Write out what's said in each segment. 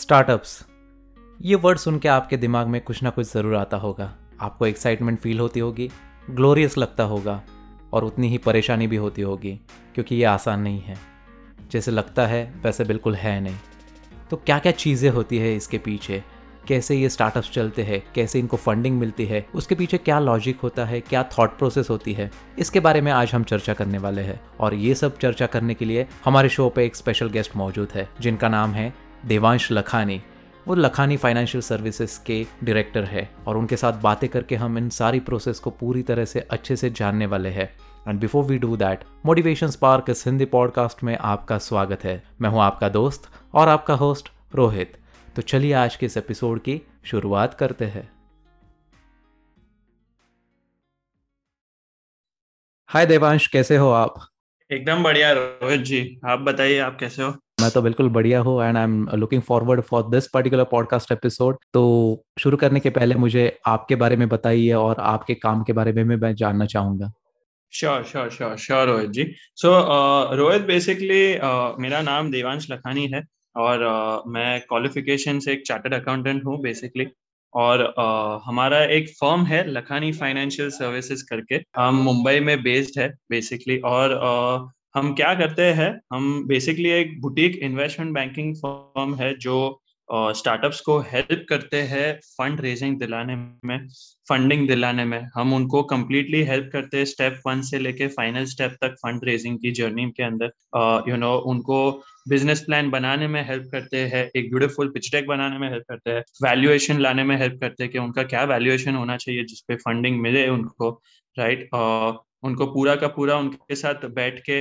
Startups, ये word सुन के आपके दिमाग में कुछ ना कुछ ज़रूर आता होगा। आपको एक्साइटमेंट फील होती होगी, ग्लोरियस लगता होगा और उतनी ही परेशानी भी होती होगी, क्योंकि ये आसान नहीं है जैसे लगता है, वैसे बिल्कुल है नहीं। तो क्या क्या चीज़ें होती है इसके पीछे, कैसे ये स्टार्टअप्स चलते हैं, कैसे इनको फंडिंग मिलती है, उसके पीछे क्या लॉजिक होता है, क्या थॉट प्रोसेस होती है, इसके बारे में आज हम चर्चा करने वाले हैं। और ये सब चर्चा करने के लिए हमारे शो पे एक स्पेशल गेस्ट मौजूद है जिनका नाम है देवांश लखानी। वो लखानी फाइनेंशियल सर्विसेज के डायरेक्टर है और उनके साथ बातें करके हम इन सारी प्रोसेस को पूरी तरह से अच्छे से जानने वाले हैं। And before we do that, motivations park इस हिंदी पॉडकास्ट में आपका स्वागत है। मैं हूँ आपका दोस्त और आपका होस्ट रोहित। तो चलिए आज के इस एपिसोड की शुरुआत करते हैं। हाय देवांश, कैसे हो आप? एकदम बढ़िया रोहित जी, आप बताइए आप कैसे हो? मैं तो बिल्कुल बढ़िया हूँ and I am looking forward for this particular podcast episode. तो शुरू करने के पहले मुझे आपके बारे में बताइए और आपके काम के बारे में मैं जानना चाहूंगा। Sure Rohit ji. So Rohit, basically मेरा नाम देवांश लखानी है और मैं क्वालिफिकेशन से एक चार्टर्ड अकाउंटेंट हूँ बेसिकली। और हमारा एक फर्म है लखानी फाइनेंशियल सर्विसेज करके, हम मुंबई में बेस्ड है बेसिकली। और हम क्या करते हैं, हम बेसिकली एक बुटीक इन्वेस्टमेंट बैंकिंग फर्म है जो स्टार्टअप्स को हेल्प करते हैं फंड रेजिंग दिलाने में, फंडिंग दिलाने में। हम उनको कम्प्लीटली हेल्प करते हैं स्टेप 1 से लेके फाइनल स्टेप तक फंड रेजिंग की जर्नी के अंदर। उनको बिजनेस प्लान बनाने में हेल्प करते हैं, एक ब्यूटीफुल पिच डेक बनाने में हेल्प करते हैं, वैल्यूएशन लाने में हेल्प करते हैं कि उनका क्या वैल्यूएशन होना चाहिए जिसपे फंडिंग मिले उनको, राइट। उनको पूरा का पूरा उनके साथ बैठ के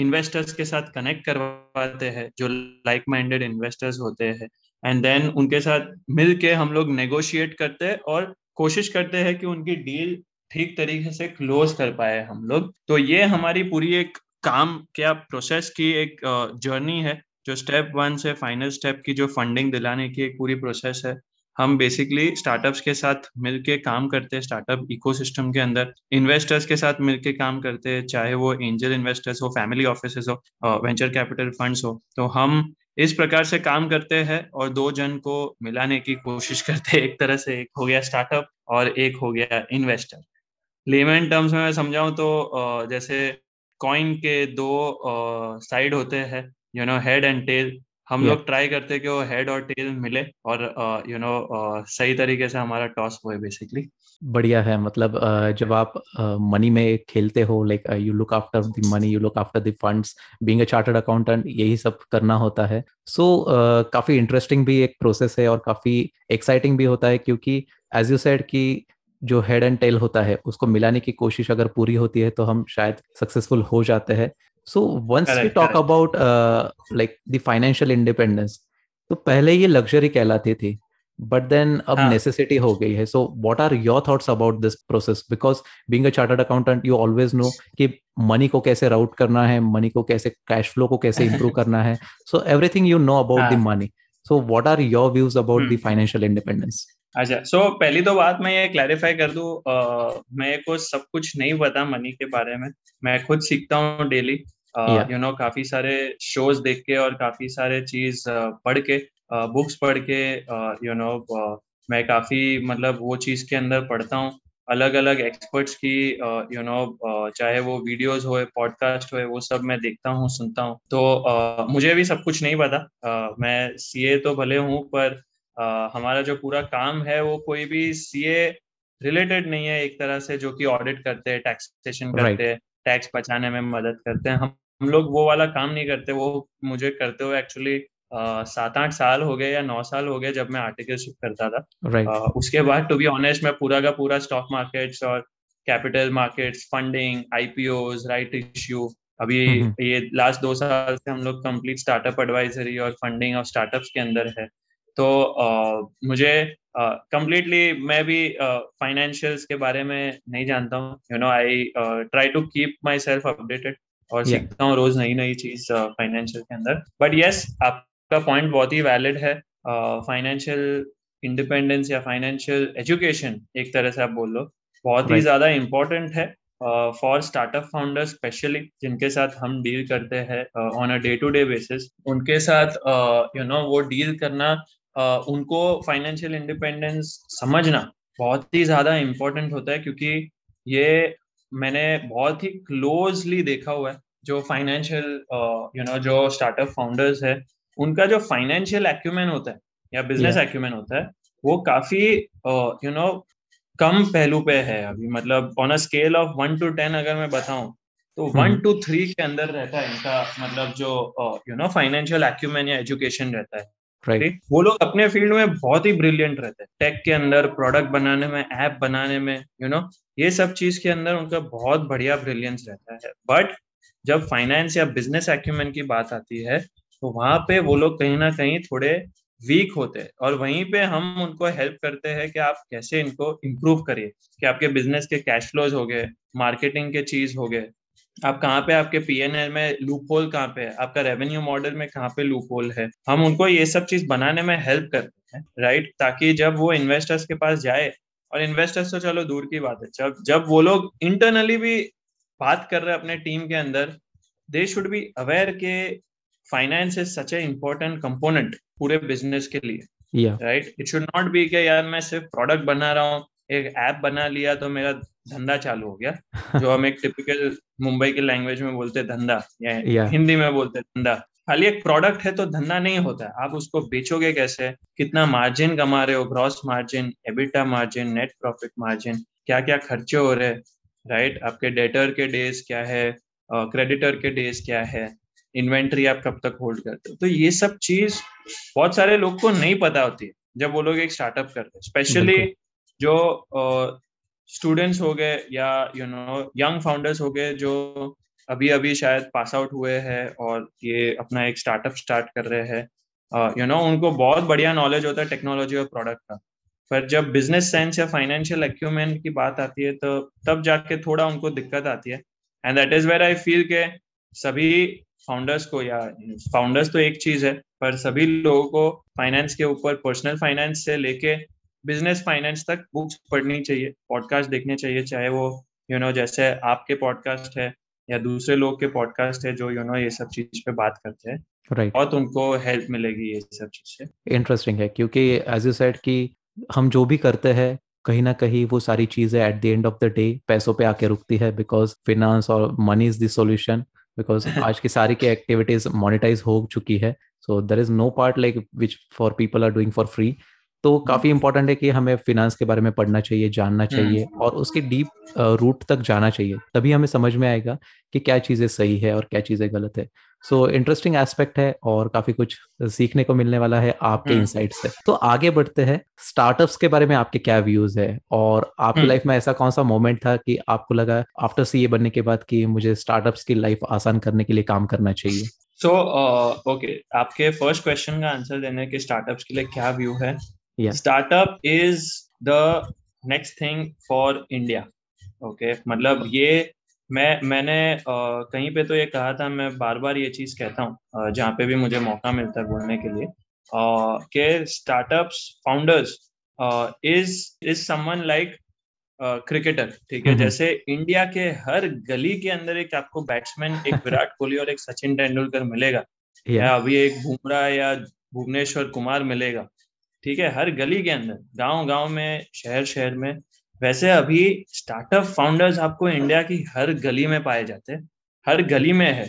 इन्वेस्टर्स के साथ कनेक्ट करवाते हैं जो लाइक माइंडेड इन्वेस्टर्स होते हैं। एंड देन उनके साथ मिल के हम लोग नेगोशिएट करते हैं और कोशिश करते हैं कि उनकी डील ठीक तरीके से क्लोज कर पाए हम लोग। तो ये हमारी पूरी एक काम क्या प्रोसेस की एक जर्नी है जो स्टेप 1 से फाइनल स्टेप की जो फंडिंग दिलाने की एक पूरी प्रोसेस है। हम बेसिकली स्टार्टअप्स के साथ मिलके काम करते हैं, स्टार्टअप इकोसिस्टम के अंदर इन्वेस्टर्स के साथ मिलके काम करते हैं, चाहे वो एंजल इन्वेस्टर्स हो, फैमिली ऑफिसेस हो, वेंचर कैपिटल फंड्स हो। तो हम इस प्रकार से काम करते हैं और दो जन को मिलाने की कोशिश करते हैं एक तरह से। एक हो गया स्टार्टअप और एक हो गया इन्वेस्टर। लेमन टर्म्स में मैं समझाऊं तो जैसे कॉइन के दो साइड होते हैं, हेड एंड टेल। हम लोग ट्राई करते हैं कि वो हेड और टेल मिले और सही तरीके से हमारा टॉस हुए बेसिकली। बढ़िया है। मतलब जब आप मनी में खेलते हो, like you look after the money, you look after the funds, being a chartered accountant यही सब करना होता है। सो काफी इंटरेस्टिंग भी एक प्रोसेस है और काफी एक्साइटिंग भी होता है, क्योंकि एज यू सेड कि जो हेड एंड टेल होता है उसको मिलाने की कोशिश अगर पूरी होती है तो हम शायद सक्सेसफुल हो जाते हैं। So once we talk about like the financial independence, तो पहले ये luxury कहलाती थी, but then अब necessity हो गई है। So what are your thoughts about this process? Because being a chartered accountant, you always know कि money को कैसे route करना है, money को कैसे cash flow को कैसे improve करना है। So everything you know about the money. So what are your views about the financial independence? अच्छा, सो पहली तो बात मैं ये क्लैरिफाई कर दूं, मेरे को सब कुछ नहीं पता मनी के बारे में। मैं खुद सीखता हूँ डेली, काफी सारे शोज देख के और काफी सारे चीज पढ़ के, बुक्स पढ़ के, मैं काफी मतलब वो चीज के अंदर पढ़ता हूँ अलग अलग एक्सपर्ट्स की, चाहे वो वीडियोस होए, पॉडकास्ट होए, वो सब मैं देखता हूँ, सुनता हूँ। तो मुझे भी सब कुछ नहीं पता। मैं सीए तो भले हूँ पर हमारा जो पूरा काम है वो कोई भी सीए रिलेटेड नहीं है एक तरह से, जो कि ऑडिट करते हैं, टैक्सेशन करते हैं, टैक्स बचाने में मदद करते हैं। हम लोग वो वाला काम नहीं करते। वो मुझे करते हुए एक्चुअली 7-8 साल हो गए या 9 साल हो गए जब मैं आर्टिकलशिप करता था। उसके बाद टू बी ऑनेस्ट मैं पूरा का पूरा स्टॉक मार्केट्स और capital markets, funding, IPOs, right issue, अभी ये लास्ट 2 साल से हम लोग कंप्लीट स्टार्टअप एडवाइजरी और फंडिंग और स्टार्टअप्स के अंदर है। तो मुझे कंप्लीटली मैं भी फाइनेंशियल्स के बारे में नहीं जानता हूँ। I try to keep myself updated और सीखता हूँ रोज नई नई चीज फाइनेंशियल के अंदर। बट यस, आपका पॉइंट बहुत ही वैलिड है। फाइनेंशियल इंडिपेंडेंस या फाइनेंशियल एजुकेशन एक तरह से आप बोल लो, बहुत ही ज्यादा इम्पोर्टेंट है फॉर स्टार्टअप फाउंडर्स स्पेशली जिनके साथ हम डील करते हैं on a day to day basis, उनके साथ वो डील करना, उनको फाइनेंशियल इंडिपेंडेंस समझना बहुत ही ज़्यादा इम्पोर्टेंट होता है, क्योंकि ये मैंने बहुत ही क्लोजली देखा हुआ है। जो फाइनेंशियल जो स्टार्टअप फाउंडर्स है उनका जो फाइनेंशियल एक्यूमेन होता है या बिजनेस एक्यूमेन होता है वो काफ़ी कम पहलू पे है अभी। मतलब on a scale of 1 to 10 अगर मैं बताऊं तो 1 to 3 के अंदर रहता है इनका, मतलब जो फाइनेंशियल एक्यूमेन या एजुकेशन रहता है। राइट, वो लोग अपने फील्ड में बहुत ही ब्रिलियंट रहते हैं, टेक के अंदर, प्रोडक्ट बनाने में, ऐप बनाने में, ये सब चीज के अंदर उनका बहुत बढ़िया ब्रिलियंस रहता है। बट जब फाइनेंस या बिजनेस एक्यूमेन की बात आती है तो वहां पे वो लोग कहीं ना कहीं थोड़े वीक होते हैं, और वहीं पे हम उनको हेल्प करते हैं कि आप कैसे इनको इम्प्रूव करिए, कि आपके बिजनेस के कैश फ्लोज हो गए, मार्केटिंग के चीज हो गए, आप कहाँ पे आपके पीएनएल में लूप होल कहाँ पे है, आपका रेवेन्यू मॉडल में कहाँ पे लूप होल है, हम उनको ये सब चीज बनाने में हेल्प करते हैं। राइट, ताकि जब वो इन्वेस्टर्स के पास जाए, और इन्वेस्टर्स तो चलो दूर की बात है, जब वो लोग इंटरनली भी बात कर रहे हैं अपने टीम के अंदर, दे शुड बी अवेयर के finance is such a important component पूरे बिजनेस के लिए। Right, it should not be कि यार मैं सिर्फ प्रोडक्ट बना रहा हूँ, एक ऐप बना लिया तो मेरा धंधा चालू हो गया, जो हम एक टिपिकल मुंबई के लैंग्वेज में बोलते धंधा या हिंदी में बोलते धंधा। खाली एक प्रोडक्ट है तो धंधा नहीं होता है, आप उसको बेचोगे कैसे, कितना मार्जिन कमा रहे हो, gross margin, EBITDA margin, net profit margin, क्या क्या खर्चे हो रहे हैं। राइट, आपके डेटर के डेज क्या है, क्रेडिटर के डेज क्या है, इन्वेंट्री आप कब तक होल्ड करते हो, तो ये सब चीज बहुत सारे लोग को नहीं पता होती है जब वो लोग एक स्टार्टअप करते हैं। स्पेशली जो स्टूडेंट्स हो गए या यंग फाउंडर्स हो गए जो अभी अभी शायद पास आउट हुए हैं और ये अपना एक स्टार्टअप स्टार्ट कर रहे हैं, उनको बहुत बढ़िया नॉलेज होता है टेक्नोलॉजी और प्रोडक्ट का, पर जब बिजनेस सेंस या फाइनेंशियल एक्यूमेन की बात आती है तो तब जाके थोड़ा उनको दिक्कत आती है। And that is where I feel के सभी फाउंडर्स को, या फाउंडर्स तो एक चीज है, पर सभी लोगों को फाइनेंस के ऊपर पर्सनल फाइनेंस से लेके बिजनेस फाइनेंस तक बुक्स पढ़नी चाहिए, पॉडकास्ट देखने चाहिए, चाहे वो जैसे आपके पॉडकास्ट है या दूसरे लोग के पॉडकास्ट है जो ये सब चीज पे बात करते हैं। राइट, और उनको हेल्प मिलेगी ये सब चीज से। इंटरेस्टिंग है, क्योंकि एज यू सेड कि हम जो भी करते हैं कहीं ना कहीं वो सारी चीजें at the end of the day पैसों पे आके रुकती है, बिकॉज फिनांस और money is the solution, because आज की सारी की एक्टिविटीज मोनेटाइज हो चुकी है, so there is no part like which for people are doing for free. तो काफी इंपॉर्टेंट है कि हमें फिनांस के बारे में पढ़ना चाहिए, जानना चाहिए और उसके डीप रूट तक जाना चाहिए, तभी हमें समझ में आएगा कि क्या चीजें सही है और क्या चीजें गलत है। सो इंटरेस्टिंग एस्पेक्ट है और काफी कुछ सीखने को मिलने वाला है आपके इनसाइट से। तो आगे बढ़ते हैं, स्टार्टअप्स के बारे में आपके क्या व्यूज है, और आपकी लाइफ में ऐसा कौन सा मोमेंट था कि आपको लगा आफ्टर सीए बनने के बाद कि मुझे स्टार्टअप्स की लाइफ आसान करने के लिए काम करना चाहिए? सो ओके, आपके फर्स्ट क्वेश्चन का आंसर देने के स्टार्टअप्स के लिए क्या व्यू है। Startup is the next thing for India. Okay, मतलब ये मैंने कहीं पे तो ये कहा था, मैं बार बार ये चीज कहता हूँ जहाँ पे भी मुझे मौका मिलता है बोलने के लिए, के startups founders is someone like cricketer. ठीक है, जैसे इंडिया के हर गली के अंदर एक आपको बैट्समैन, एक विराट कोहली और एक सचिन तेंदुलकर मिलेगा, या अभी एक बुमराह या भुवनेश्वर कुमार मिलेगा। ठीक है, हर गली के अंदर, गांव गांव में, शहर शहर में, वैसे अभी स्टार्टअप फाउंडर्स आपको इंडिया की हर गली में पाए जाते हैं, हर गली में है।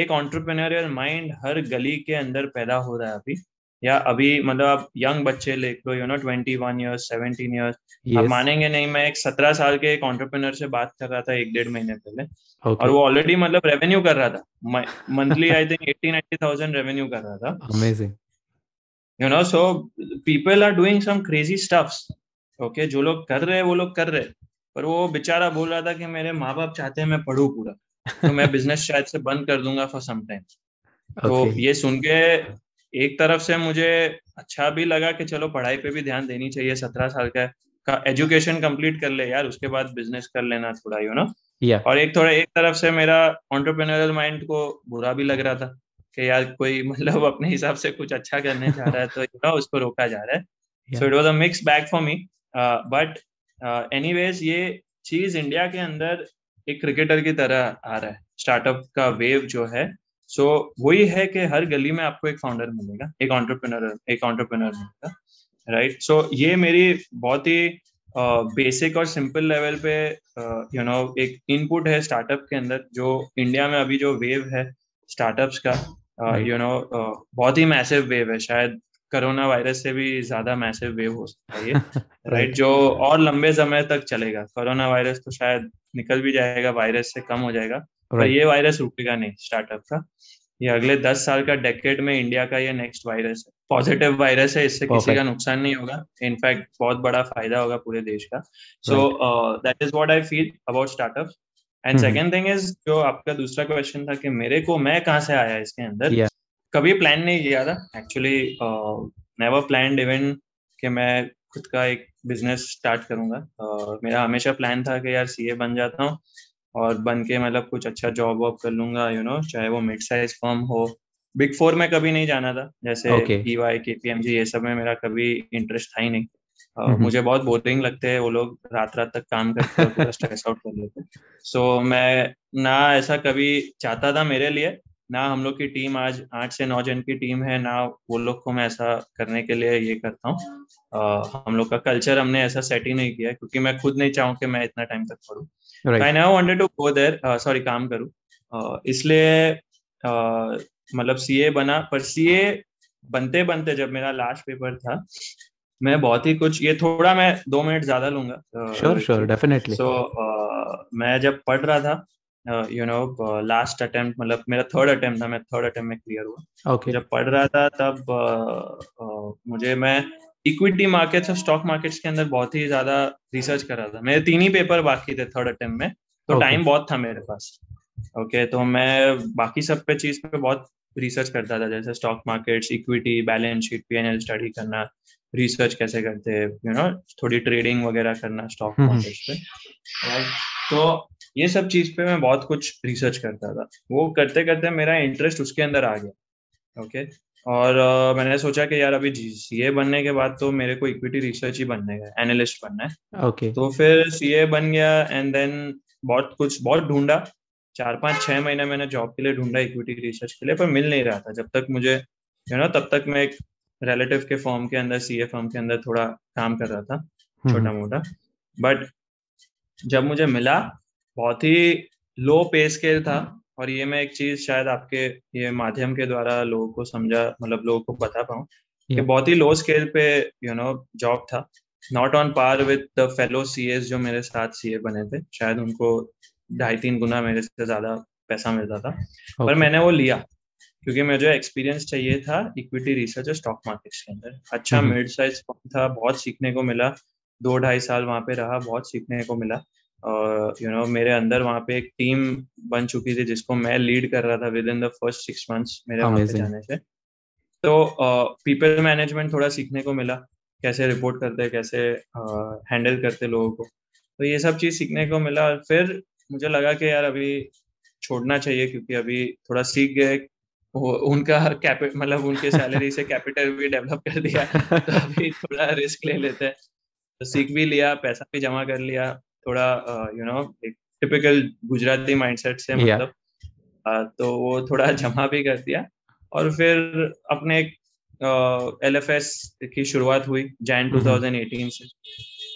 एक एंटरप्रेन्योरियल माइंड हर गली के अंदर पैदा हो रहा है अभी, या अभी मतलब आप यंग बच्चे ले लो, 21 years, 17 years, आप मानेंगे नहीं, मैं एक 17 साल के एक एंटरप्रेन्योर से बात कर रहा था 1-1.5 महीने पहले, और वो ऑलरेडी मतलब रेवेन्यू कर रहा था मंथली, आई थिंक 80,000-90,000 रेवेन्यू कर रहा था। Amazing. So people are doing some crazy stuffs. Okay, जो लोग कर रहे हैं वो लोग कर रहे हैं, पर वो बेचारा बोल रहा था कि मेरे माँ बाप चाहते हैं मैं पढ़ू पूरा, तो मैं बिजनेस शायद से बंद कर दूंगा फॉर सम टाइम। तो ये सुन के एक तरफ से मुझे अच्छा भी लगा कि चलो पढ़ाई पे भी ध्यान देनी चाहिए, 17 साल का एजुकेशन कंप्लीट कर ले यार, उसके बाद बिजनेस कर लेना थोड़ा, और एक तरफ से मेरा एंटरप्रेन्योरियल माइंड को बुरा भी लग रहा था कि यार कोई मतलब अपने हिसाब से कुछ अच्छा करने जा रहा है तो उसको रोका जा रहा है। So it was a mix bag for me, but anyways ये चीज इंडिया के अंदर एक क्रिकेटर की तरह आ रहा है स्टार्टअप का वेव जो है। सो वही है कि हर गली में आपको एक फाउंडर मिलेगा, एक एंटरप्रेन्योर मिलेगा, राइट। सो ये मेरी बहुत ही बेसिक और सिंपल लेवल पे एक इनपुट है स्टार्टअप के अंदर, जो इंडिया में अभी जो वेव है स्टार्टअप्स का बहुत ही मैसिव वेव है, शायद कोरोना वायरस से भी ज्यादा मैसिव वेव हो सकता है ये, राइट, जो और लंबे समय तक चलेगा। कोरोना वायरस तो शायद निकल भी जाएगा, वायरस से कम हो जाएगा, पर ये वायरस रुकेगा नहीं स्टार्टअप का। ये अगले 10 साल का डेकेड में इंडिया का ये नेक्स्ट वायरस है, पॉजिटिव वायरस है, इससे किसी का नुकसान नहीं होगा, इनफैक्ट बहुत बड़ा फायदा होगा पूरे देश का। So that is what I feel about startups. And second thing is, जो आपका दूसरा क्वेश्चन था कि मैं कहाँ से आया इसके अंदर, कभी प्लान नहीं किया था एक्चुअली, नेवर प्लान्ड इवन कि मैं खुद का एक बिजनेस स्टार्ट करूंगा। मेरा हमेशा प्लान था कि यार सीए बन जाता हूँ और बन के मतलब कुछ अच्छा जॉब वॉब कर लूंगा, चाहे वो मिड साइज फर्म हो। बिग फोर में कभी नहीं जाना था, जैसे EY, KPMG, ये सब में मेरा कभी इंटरेस्ट था ही नहीं। मुझे बहुत बोरिंग लगते हैं वो लोग, रात तक काम करते पूरा स्ट्रेस आउट कर लेते। सो मैं ना ऐसा कभी चाहता था मेरे लिए, ना हम लोग की टीम आज 8 से 9 जन की टीम है, ना वो लोग को मैं ऐसा करने के लिए ये करता हूँ। हम लोग का कल्चर हमने ऐसा सेट ही नहीं किया, क्योंकि मैं खुद नहीं चाहूँ कि मैं इतना टाइम तक पढ़ूँ। I never wanted to go there, काम करूँ, इसलिए मतलब सीए बना। पर सीए बनते बनते जब मेरा लास्ट पेपर था, मैं बहुत ही कुछ, ये थोड़ा मैं 2 मिनट ज्यादा लूंगा, sure, definitely। So, मैं जब पढ़ रहा था लास्ट अटेम्प्ट, मतलब मेरा थर्ड अटेम्प्ट था, मैं थर्ड अटेम्प्ट में क्लियर हुआ। जब पढ़ रहा था तब मैं इक्विटी मार्केट्स और स्टॉक मार्केट्स के अंदर बहुत ही ज्यादा रिसर्च कर रहा था। मेरे 3 ही पेपर बाकी थे थर्ड अटेम्प्ट में, तो टाइम बहुत था मेरे पास। तो मैं बाकी सब पे चीज पे बहुत रिसर्च करता था, जैसे stock markets, equity, balance sheet, P&L study करना, रिसर्च कैसे करते हैं, थोड़ी ट्रेडिंग वगैरह करना स्टॉक मार्केट्स पे। तो ये सब चीज पे मैं बहुत कुछ रिसर्च करता था, वो करते करते मेरा इंटरेस्ट उसके अंदर आ गया। और मैंने सोचा कि यार अभी सीए बनने के बाद तो मेरे को इक्विटी रिसर्च ही बनने का, एनालिस्ट बनना है। तो फिर सीए बन गया, एंड देन बहुत ढूंढा, 4-5-6 महीने मैंने जॉब के लिए ढूंढा इक्विटी रिसर्च के लिए, पर मिल नहीं रहा था जब तक मुझे तब तक मैं एक रिलेटिव के फॉर्म के अंदर, सीए फॉर्म के अंदर थोड़ा काम कर रहा था छोटा मोटा। बट जब मुझे मिला, बहुत ही लो पे स्केल था, और ये मैं एक चीज शायद आपके ये माध्यम के द्वारा लोगों को समझा, मतलब लोगों को बता पाऊँ कि बहुत ही लो स्केल पे जॉब था, not on par with the fellow CS जो मेरे साथ सीए बने थे, शायद उनको 2.5-3 गुना मेरे से ज्यादा पैसा मिलता था। पर मैंने वो लिया क्योंकि मुझे एक्सपीरियंस चाहिए था इक्विटी रिसर्च और स्टॉक मार्केट के अंदर। अच्छा मिड साइज था, बहुत सीखने को मिला, 2-2.5 साल वहां पे रहा, बहुत सीखने को मिला। मेरे अंदर वहाँ पे एक टीम बन चुकी थी जिसको मैं लीड कर रहा था within the first 6 months मेरे वहाँ पे जाने से। तो पीपल मैनेजमेंट थोड़ा सीखने को मिला, कैसे रिपोर्ट करते, कैसे हैंडल करते लोगों को, तो ये सब चीज सीखने को मिला। और फिर मुझे लगा कि यार अभी छोड़ना चाहिए, क्योंकि अभी थोड़ा सीख गए, उनका मतलब उनके सैलरी से कैपिटल भी डेवलप कर दिया, तो अभी थोड़ा रिस्क ले लेते हैं। तो सीख भी लिया, पैसा भी जमा कर लिया, थोड़ा एक टिपिकल गुजराती माइंडसेट से मतलब तो वो थोड़ा जमा भी कर दिया। और फिर अपने LFS की शुरुआत हुई जैन 2018 से।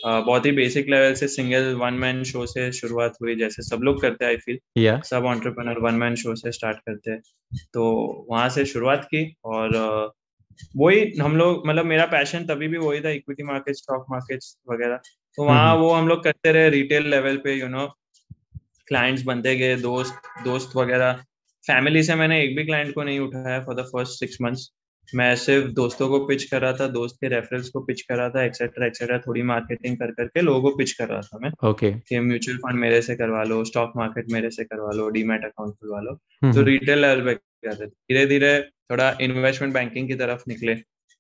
बहुत ही बेसिक लेवल से सिंगल 1 मैन शो से शुरुआत हुई, जैसे सब लोग करते हैं, आई फील सब एंटरप्रेन्योर 1 मैन शो से स्टार्ट करते हैं। तो वहां से शुरुआत की, और वही हम लोग, मतलब मेरा पैशन तभी भी वही था, इक्विटी मार्केट, स्टॉक मार्केट वगैरह। तो वहाँ वो हम लोग करते रहे रिटेल लेवल पे, क्लाइंट्स बनते गए, दोस्त वगैरह। फैमिली से मैंने एक भी क्लाइंट को नहीं उठाया फॉर द फर्स्ट 6 मंथ्स। मैं सिर्फ दोस्तों को पिच कर रहा था, दोस्त के रेफरेंस को पिच कर रहा था, एक्सेट्रा एक्सेट्रा, थोड़ी मार्केटिंग कर करके लोगों को पिच कर रहा था मैं। कि म्यूचुअल फंड मेरे से करवा लो, स्टॉक मार्केट मेरे से करवा लो, डीमैट अकाउंट खुलवा लो। तो रिटेल लेवल पे करते थे, धीरे धीरे थोड़ा इन्वेस्टमेंट बैंकिंग की तरफ निकले।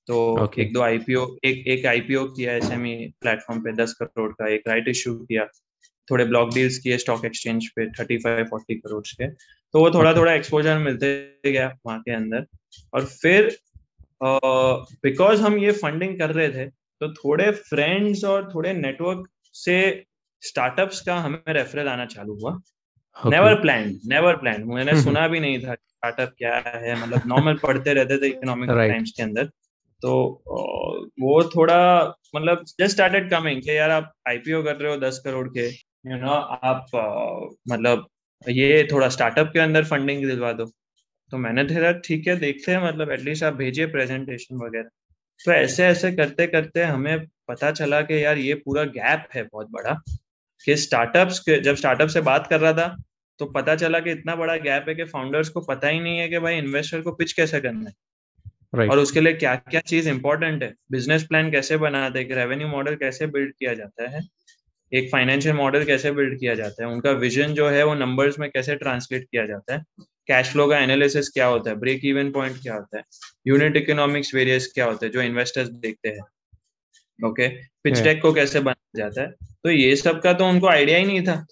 तो 1-2 आईपीओ, एक आईपीओ किया SME प्लेटफॉर्म पे 10 करोड़ का, एक राइट इश्यू किया, थोड़े ब्लॉक डील्स किए स्टॉक एक्सचेंज पे 35-40 करोड़ के। तो वो थोड़ा थोड़ा एक्सपोजर मिलते गया वहाँ के अंदर। और फिर बिकॉज हम ये फंडिंग कर रहे थे, तो थोड़े फ्रेंड्स और थोड़े नेटवर्क से स्टार्टअप्स का हमें रेफरल आना चालू हुआ। नेवर प्लान्ड मैंने सुना भी नहीं था स्टार्टअप क्या है, मतलब नॉर्मल पढ़ते रहते थे इकोनॉमिक टाइम्स के अंदर, तो वो थोड़ा मतलब जस्ट स्टार्टेड कमिंग कि यार आप आईपीओ कर रहे हो 10 करोड़ के, यू नो, आप मतलब ये थोड़ा स्टार्टअप के अंदर फंडिंग दिलवा दो। तो मैंने ठहरा ठीक है देखते हैं, मतलब एटलीस्ट आप भेजिए प्रेजेंटेशन वगैरह। तो ऐसे ऐसे करते करते हमें पता चला कि यार ये पूरा गैप है बहुत बड़ा, कि स्टार्टअप्स के, जब स्टार्टअप से बात कर रहा था तो पता चला कि इतना बड़ा गैप है कि फाउंडर्स को पता ही नहीं है कि भाई इन्वेस्टर को पिच कैसे करना है right. और उसके लिए क्या क्या चीज इंपॉर्टेंट है, बिजनेस प्लान कैसे बनाते हैं, रेवेन्यू मॉडल कैसे बिल्ड किया जाता है, एक फाइनेंशियल मॉडल कैसे बिल्ड किया जाता है, उनका विजन जो है वो नंबर्स में कैसे ट्रांसलेट किया जाता है, कैश फ्लो का एनालिसिस क्या होता है, ब्रेक इवन पॉइंट क्या होता है, यूनिट इकोनॉमिक्स वेरियस क्या होते हैं जो इन्वेस्टर्स देखते हैं, ओके, पिच डेक को कैसे बनाया जाता है। तो ये सब का तो उनको आइडिया ही नहीं था।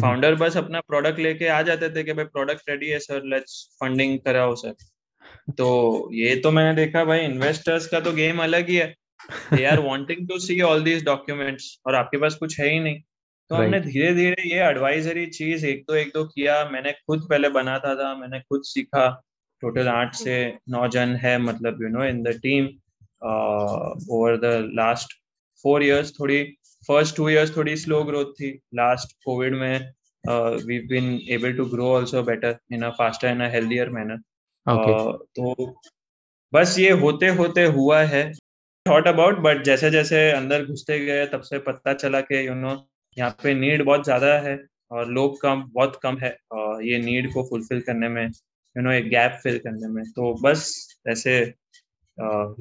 फाउंडर बस अपना प्रोडक्ट लेके आ जाते थे कि भाई प्रोडक्ट रेडी है सर, लेट्स फंडिंग कराओ सर। तो ये तो मैंने देखा भाई इन्वेस्टर्स का तो गेम अलग ही है, they are wanting to see all these documents और आपके पास कुछ है ही नहीं। तो हमने धीरे धीरे ये एडवाइजरी चीज एक दो किया, मैंने खुद पहले बनाता था, मैंने खुद सीखा। टोटल 8 से 9 जन है, मतलब you know in the team over the last 4 years. थोड़ी फर्स्ट 2 इयर्स थोड़ी स्लो ग्रोथ थी, लास्ट कोविड में we been able to grow also better in a faster and a healthier manner. तो बस ये होते होते हुआ है, थॉट अबाउट, बट जैसे जैसे अंदर घुसते गए तब से पता चला कि यू नो यहाँ पे नीड बहुत ज्यादा है और लोग कम, बहुत कम है ये नीड को फुलफिल करने में, यू नो, एक गैप फिल करने में। तो बस ऐसे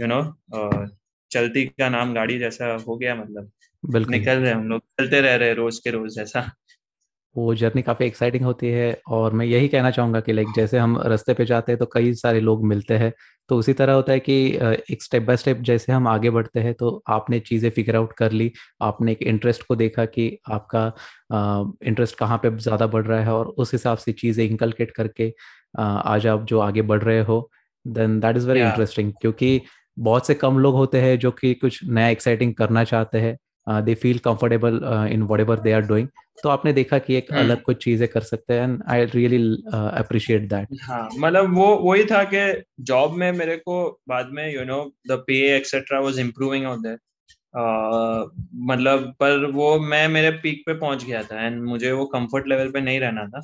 यू नो चलती का नाम गाड़ी जैसा हो गया, मतलब बिल्कुल निकल रहे हम लोग, चलते रह रहे रोज के रोज जैसा। वो जर्नी काफ़ी एक्साइटिंग होती है और मैं यही कहना चाहूँगा कि लाइक जैसे हम रास्ते पे जाते हैं तो कई सारे लोग मिलते हैं, तो उसी तरह होता है कि एक स्टेप बाय स्टेप जैसे हम आगे बढ़ते हैं। तो आपने चीज़ें फिगर आउट कर ली, आपने एक इंटरेस्ट को देखा कि आपका इंटरेस्ट कहाँ पे ज़्यादा बढ़ रहा है और उस हिसाब से चीज़ें इंकलकेट करके आज आप जो आगे बढ़ रहे हो, then that is very interesting, क्योंकि बहुत से कम लोग होते हैं जो कि कुछ नया एक्साइटिंग करना चाहते हैं, they feel comfortable in whatever they are doing. तो आपने देखा कि एक अलग कुछ चीजें कर सकते हैं and I really appreciate that. हाँ, मतलब वही था कि जॉब में मेरे को बाद में you know the pay etc was improving out there, मतलब पर वो मैं मेरे पीक पे पहुंच गया था and मुझे वो comfort level पे नहीं रहना था,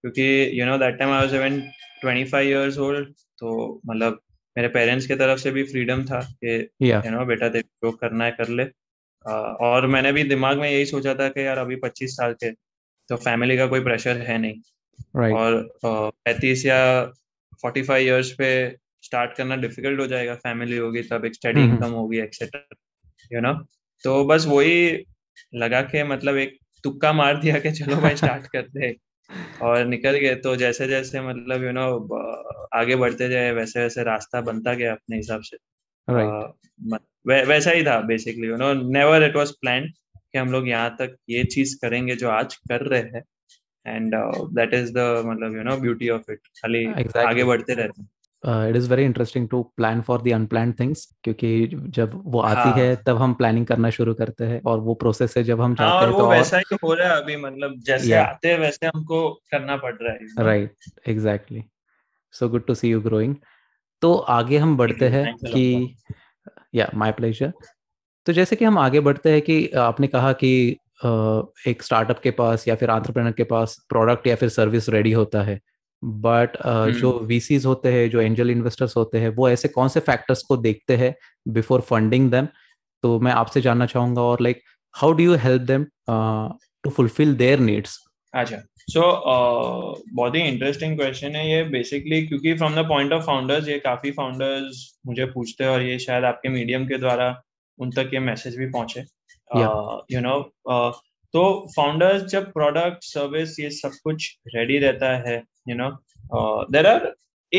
क्योंकि you know that time I was even 25 years old, तो मतलब मेरे पेरेंट्स की तरफ से भी फ्रीडम था कि you know बेटा देख जो करना है कर ले। और मैंने भी दिमाग में यही सोचा था कि यार अभी 25 साल के तो फैमिली का कोई प्रेशर है नहीं right. और 35 या 45 इयर्स पे स्टार्ट करना डिफिकल्ट हो जाएगा, फैमिली होगी तब, एक स्टडी इनकम होगी एक्सेट्रा, यू नो। तो बस वही लगा के मतलब एक तुक्का मार दिया कि चलो भाई स्टार्ट करते हैं और निकल गए। तो जैसे जैसे मतलब यू नो आगे बढ़ते जाए वैसे वैसे रास्ता बनता गया अपने हिसाब से right. वैसा ही था basically, you know, never it was planned कि हम लोग यहाँ तक ये चीज करेंगे जो आज कर रहे हैं एंड दैट इज द मतलब you know beauty of it, खाली आगे बढ़ते रहते हैं। It is very interesting to plan for the unplanned things, क्योंकि जब वो आती है तब हम प्लानिंग करना शुरू करते हैं और वो प्रोसेस है जब हम जाते हैं तो वैसा ही हो रहा है अभी, मतलब जैसे आते हैं वैसे हमको करना पड़ रहा है right, exactly. So good to see you growing. तो आगे हम बढ़ते हैं कि या माय प्लेजर। तो जैसे कि हम आगे बढ़ते हैं कि आपने कहा कि एक स्टार्टअप के पास या फिर एंटरप्रेन्योर के पास प्रोडक्ट या फिर सर्विस रेडी होता है, बट जो वीसीज होते हैं, जो एंजल इन्वेस्टर्स होते हैं, वो ऐसे कौन से फैक्टर्स को देखते हैं बिफोर फंडिंग देम? तो मैं आपसे जानना चाहूंगा और like how do you help them to fulfil their needs. अच्छा, सो बहुत ही इंटरेस्टिंग क्वेश्चन है ये बेसिकली, क्योंकि from the point of founders ये काफ़ी फाउंडर्स मुझे पूछते हैं और ये शायद आपके मीडियम के द्वारा उन तक ये मैसेज भी पहुंचे, यू नो। तो फाउंडर्स जब प्रोडक्ट सर्विस ये सब कुछ रेडी रहता है, यू नो, देयर आर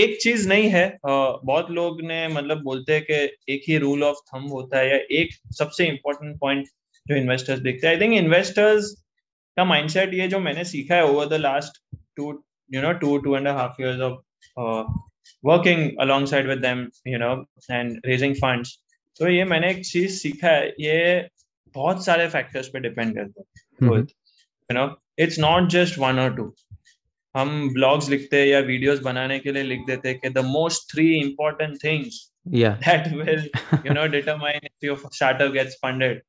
एक चीज नहीं है, बहुत लोग ने मतलब बोलते हैं कि एक ही रूल ऑफ थंब होता है या एक सबसे इम्पोर्टेंट पॉइंट जो इन्वेस्टर्स देखते हैं। आई थिंक इन्वेस्टर्स का माइंडसेट ये जो मैंने सीखा है over the last two and half years of working alongside with them, you know, and raising funds, तो ये मैंने एक चीज सीखा है, ये बहुत सारे फैक्टर्स पे डिपेंड करता है, you know. It's not just one or two. हम ब्लॉग्स लिखते हैं या वीडियोस बनाने के लिए लिख देते हैं कि the most three important things that will you know determine if your startup gets funded.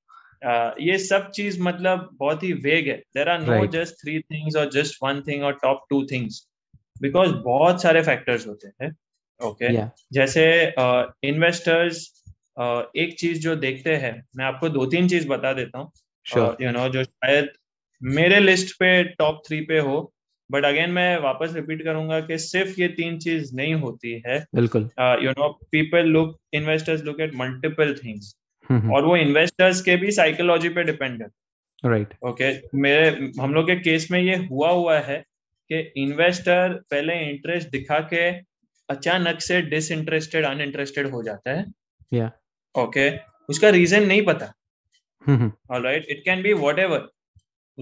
ये सब चीज मतलब बहुत ही वेग है. There are no just three things or just one thing or top two things, because बहुत सारे factors होते हैं. ओके, जैसे इन्वेस्टर्स एक चीज जो देखते हैं, मैं आपको दो तीन चीज बता देता हूँ यू नो जो शायद मेरे लिस्ट पे टॉप थ्री पे हो, बट अगेन मैं वापस रिपीट करूंगा कि सिर्फ ये तीन चीज नहीं होती है. बिल्कुल, you know people look, investors look at multiple things, और वो इन्वेस्टर्स के भी साइकोलॉजी पे डिपेंड है. राइट, ओके, मेरे हम लोग के केस में ये हुआ है कि इन्वेस्टर पहले इंटरेस्ट दिखा के अचानक से डिसइंटरेस्टेड, अनइंटरेस्टेड हो जाता है. या ओके, उसका रीजन नहीं पता. Alright, it can be whatever.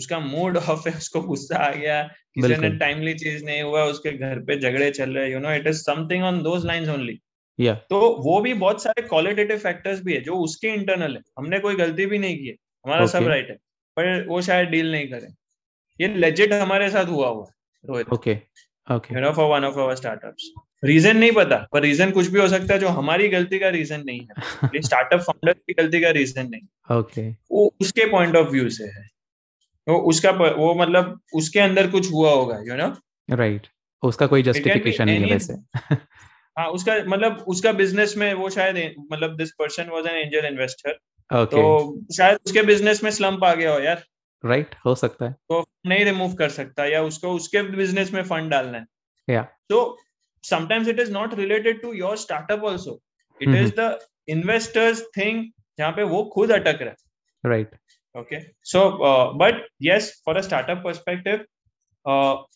उसका मूड ऑफ है, उसको गुस्सा आ गया, किसी ने टाइमली चीज नहीं हुआ, उसके घर पे झगड़े चल रहे, you know it is something on those lines only. तो वो भी बहुत सारे क्वालिटेटिव फैक्टर्स भी है जो उसके इंटरनल है. हमने कोई गलती भी नहीं की है, हमारा सब राइट है, पर वो शायद डील नहीं करे. ये लेजिट हमारे साथ हुआ है, Rohit, you know for one of our startups. Reason नहीं पता, पर रीजन कुछ भी हो सकता है जो हमारी गलती का रीजन नहीं है, स्टार्टअप फाउंडर की गलती का रीजन नहीं. वो उसके पॉइंट ऑफ व्यू से है, वो उसका वो मतलब उसके अंदर कुछ हुआ होगा, यू नो. राइट, उसका कोई जस्टिफिकेशन नहीं है वैसे. हाँ, उसका मतलब उसका बिजनेस में वो शायद मतलब this person was an angel investor, तो शायद उसके बिजनेस में स्लंप आ गया हो यार. राइट, हो सकता है, तो नहीं रिमूव कर सकता, या उसको उसके बिजनेस में फंड डालना है. या तो sometimes it is not related to your startup also, it is the investors thing जहाँ पे वो खुद अटक रहा है. Right, okay, so but yes, for a startup perspective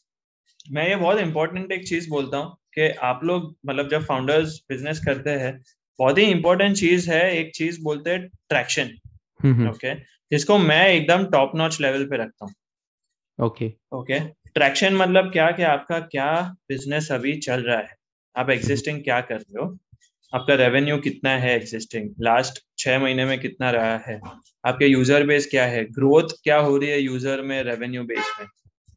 मैं ये बहुत इंपॉर्टेंट एक चीज बोलता हूँ कि आप लोग मतलब जब फाउंडर्स बिजनेस करते हैं, बहुत ही इंपॉर्टेंट चीज है, एक चीज बोलते हैं ट्रैक्शन. ओके, जिसको मैं एकदम टॉप नॉच लेवल पे रखता हूँ. ओके, ओके, ट्रैक्शन मतलब क्या, कि आपका क्या बिजनेस अभी चल रहा है, आप एग्जिस्टिंग क्या कर रहे हो, आपका रेवेन्यू कितना है, एग्जिस्टिंग लास्ट 6 महीने में कितना रहा है, आपके यूजर बेस क्या है, ग्रोथ क्या हो रही है यूजर में, रेवेन्यू बेस में.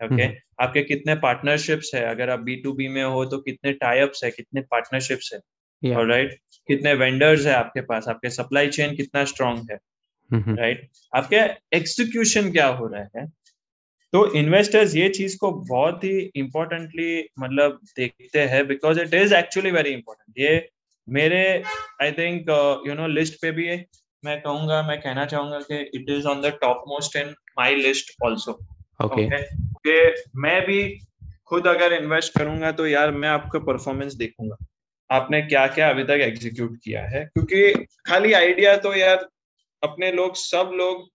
ओके, आपके कितने पार्टनरशिप्स है, अगर आप B2B में हो तो कितने टाइप्स है, कितने पार्टनरशिप्स है. ऑलराइट, कितने वेंडर्स है आपके पास, आपके सप्लाई चेन कितना स्ट्रांग है. राइट, आपके एग्जीक्यूशन क्या हो रहा है. तो इन्वेस्टर्स ये चीज को बहुत ही इम्पोर्टेंटली मतलब देखते हैं, because it is actually very important. ये मेरे I think you know list पे भी है, मैं कहूंगा, मैं कहना चाहूंगा कि it is on the top most in my list also. Okay, कि मैं भी खुद अगर इन्वेस्ट करूंगा तो यार मैं आपका परफॉर्मेंस देखूंगा, आपने क्या क्या अभी तक एग्जीक्यूट किया है. क्योंकि खाली आइडिया तो यार अपने लोग सब लोग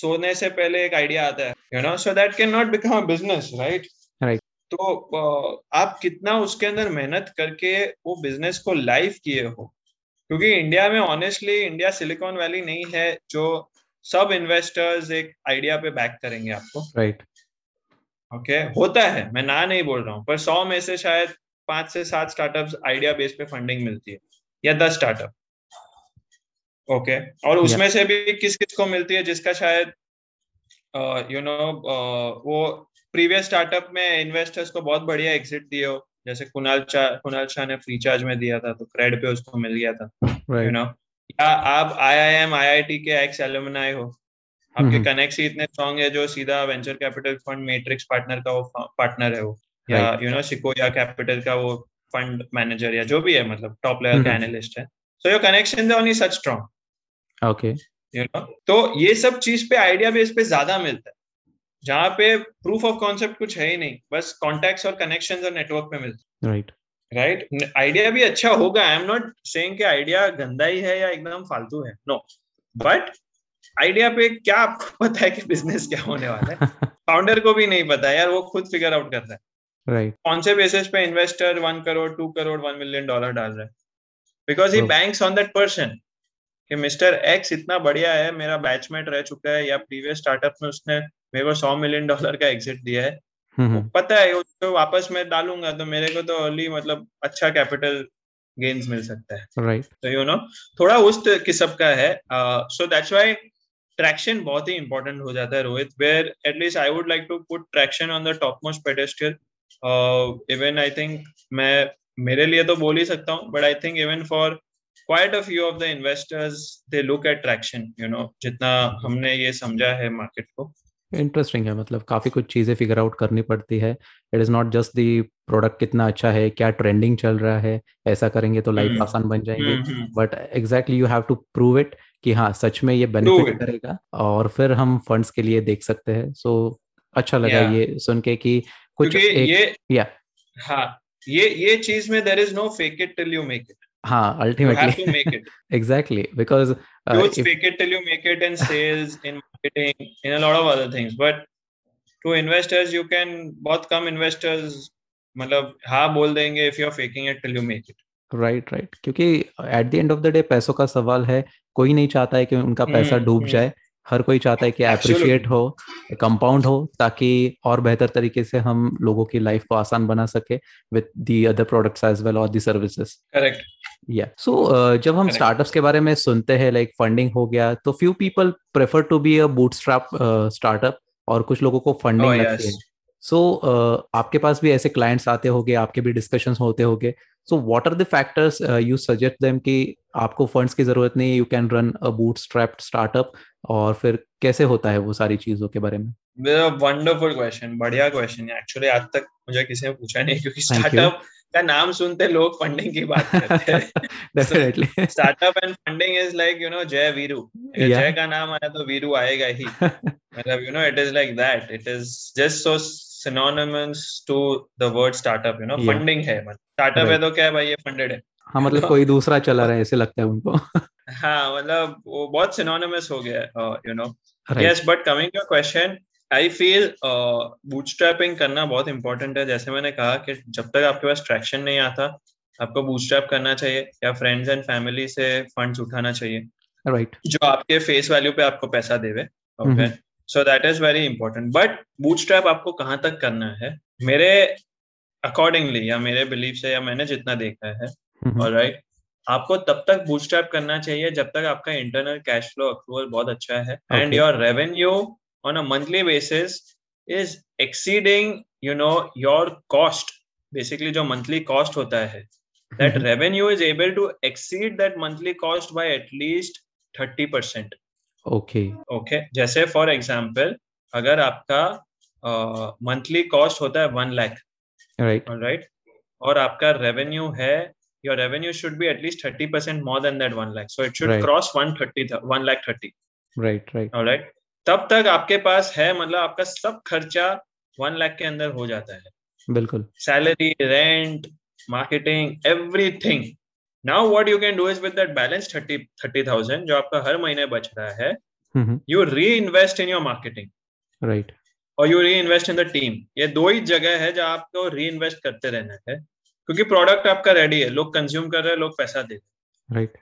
सोने से पहले एक आइडिया आता है, you know, so that can not become a business. Right, तो आप कितना उसके अंदर मेहनत करके वो बिजनेस को लाइव किए हो, क्योंकि इंडिया में ऑनेस्टली इंडिया सिलिकॉन वैली नहीं है जो सब इन्वेस्टर्स एक आइडिया पे बैक करेंगे आपको. राइट, ओके, होता है, मैं ना नहीं बोल रहा हूँ, पर 100 में से शायद 5 से 7 स्टार्टअप्स आइडिया बेस पे फंडिंग मिलती है, या 10 स्टार्टअप. ओके, और उसमें से भी किस किस को मिलती है जिसका शायद यू नो वो प्रीवियस स्टार्टअप में इन्वेस्टर्स को बहुत बढ़िया एग्जिट दिए हो, जैसे कुनाल शाह ने फ्री चार्ज में दिया था तो क्रेडिट पे उसको मिल गया था, यू नो, या आप IIM IIT के एक्स एलुमनाई हो, आपके कनेक्ट ही इतने स्ट्रॉन्ग है जो सीधा venture capital fund Matrix partner का वो पार्टनर है वो, या यू नो सिकोया कैपिटल का वो फंड मैनेजर या जो भी है, मतलब टॉप लेवल का एनालिस्ट है. So your connection are only such strong. Okay, you know, तो ये सब चीज पे आइडिया बेस पे ज्यादा मिलता है, जहाँ पे प्रूफ ऑफ कॉन्सेप्ट कुछ है ही नहीं, बस कॉन्टैक्ट्स और कनेक्शंस और नेटवर्क पे मिलते. राइट, राइट, आइडिया भी अच्छा होगा, आई एम नॉट सेइंग कि आइडिया गंदा ही है या एकदम फालतू है, नो, बट आइडिया पे क्या आपको पता है कि बिजनेस क्या होने वाला है. फाउंडर को भी नहीं पता यार, वो खुद फिगर आउट करता है. राइट, कौन से बेसिस पे इन्वेस्टर 1 करोड़ 2 करोड़ $1 मिलियन डाल रहा है, because he banks on that person कि मिस्टर एक्स इतना बढ़िया है, मेरा बैचमेट रह चुका है, या प्रीवियस स्टार्टअप में उसने मेरे को $100 मिलियन का एग्जिट दिया है, वो पता है उसको वापस मैं डालूंगा तो मेरे को तो अर्ली मतलब अच्छा कैपिटल गेन्स मिल सकता है. राइट, तो यू नो थोड़ा उस किस्म का है. सो दैट्स व्हाई ट्रैक्शन बहुत ही इंपॉर्टेंट हो जाता है Rohit, where at least I would like to put traction on the top most pedestal. Even I think मैं मेरे लिए तो बोल ही सकता हूँ, but I think even for quite a few of the investors they look at traction, you know, जितना हमने ये समझा है मार्केट को। इंटरेस्टिंग है, मतलब काफी कुछ चीजें फिगर आउट करनी पड़ती है। It is not just the product कितना अच्छा है, क्या ट्रेंडिंग चल रहा है, ऐसा करेंगे तो लाइफ आसान बन जाएगी, but exactly you have to prove it कि हाँ सच में ये बेनिफिट करेगा और फिर हम फंड्स के लिए देख सकते हैं। सो अच्छा लगा ये सुन के कि कुछ एक ये चीज में there is no fake it till you make it. हाँ, ultimately. Exactly, because don't fake it till you make it in sales, in marketing, in a lot of other things. But to investors, you can बहुत कम investors मतलब हाँ बोल देंगे if you're faking it till you make it. Right, right. क्योंकि at the end of the day पैसों का सवाल है, कोई नहीं चाहता है कि उनका पैसा डूब जाए, हर कोई चाहता है कि अप्रिशिएट हो, कंपाउंड हो, ताकि और बेहतर तरीके से हम लोगों की लाइफ को आसान बना सके with the other products as well और दी सर्विसेज। करेक्ट। या सो जब हम स्टार्टअप्स के बारे में सुनते हैं लाइक फंडिंग हो गया, तो few people prefer to be a bootstrap startup और कुछ लोगों को फंडिंग लगती है। सो आपके पास भी ऐसे क्लाइंट्स आते होंगे, आपके भी डिस्कशंस होते होंगे, so what are the factors you suggest them कि आपको फंड्स की जरूरत नहीं है, you can run a bootstrapped startup, और फिर कैसे होता है वो सारी चीजों के बारे में? वंडरफुल क्वेश्चन, बढ़िया क्वेश्चन है। एक्चुअली आज तक मुझे किसी ने पूछा नहीं, क्योंकि स्टार्टअप का नाम सुनते लोग फंडिंग की बात करते हैं। Definitely startup and funding is like, you know, Jai Veeru, जय का नाम आया तो वीरू आएगा ही, मतलब you know it is like that, it is just so synonymous to the word startup, you know. Funding है, स्टार्टअप है तो क्या भाई ये फंडेड है। हाँ, मतलब कोई दूसरा चला रहा है ऐसे लगता है उनको। हाँ, मतलब वो बहुत सिनोनिमस हो गया है, you know. Yes, but coming to your question, I feel bootstrapping करना बहुत इंपॉर्टेंट है। जैसे मैंने कहा कि जब तक आपके पास ट्रैक्शन नहीं आता, आपको बूटस्ट्रैप करना चाहिए या फ्रेंड्स एंड फैमिली से फंड्स उठाना चाहिए, राइट, जो आपके फेस वैल्यू पे आपको पैसा देवे। Okay, so that is very important. But bootstrap आपको कहाँ तक करना है, मेरे अकॉर्डिंगली या मेरे बिलीफ से या मैंने जितना देखा है, ऑलराइट, आपको तब तक बूटस्ट्रैप करना चाहिए जब तक आपका इंटरनल कैश फ्लो अक्रूवल बहुत अच्छा है and your revenue on a monthly basis is exceeding, you know, your cost. Basically, जो monthly cost होता है, that revenue is able to exceed that monthly cost by at least 30%. Okay. Okay. जैसे for example, अगर आपका monthly cost होता है 1 lakh, right, all right, और आपका revenue है, your revenue should be at least 30% more than that 1 lakh, so it should right. cross 1 lakh 30. Right, right. All right. तब तक आपके पास है, मतलब आपका सब खर्चा 1 लाख के अंदर हो जाता है, बिल्कुल, salary, rent, marketing, everything. Now what you can do is with that balance 30,000 जो आपका हर महीने बच रहा है, you reinvest in your marketing, right, और you reinvest in the team. ये दो ही जगह है जहाँ आपको री इन्वेस्ट करते रहना है, क्योंकि प्रोडक्ट आपका रेडी है, लोग कंज्यूम कर रहे हैं, लोग पैसा दे रहे हैं, राइट।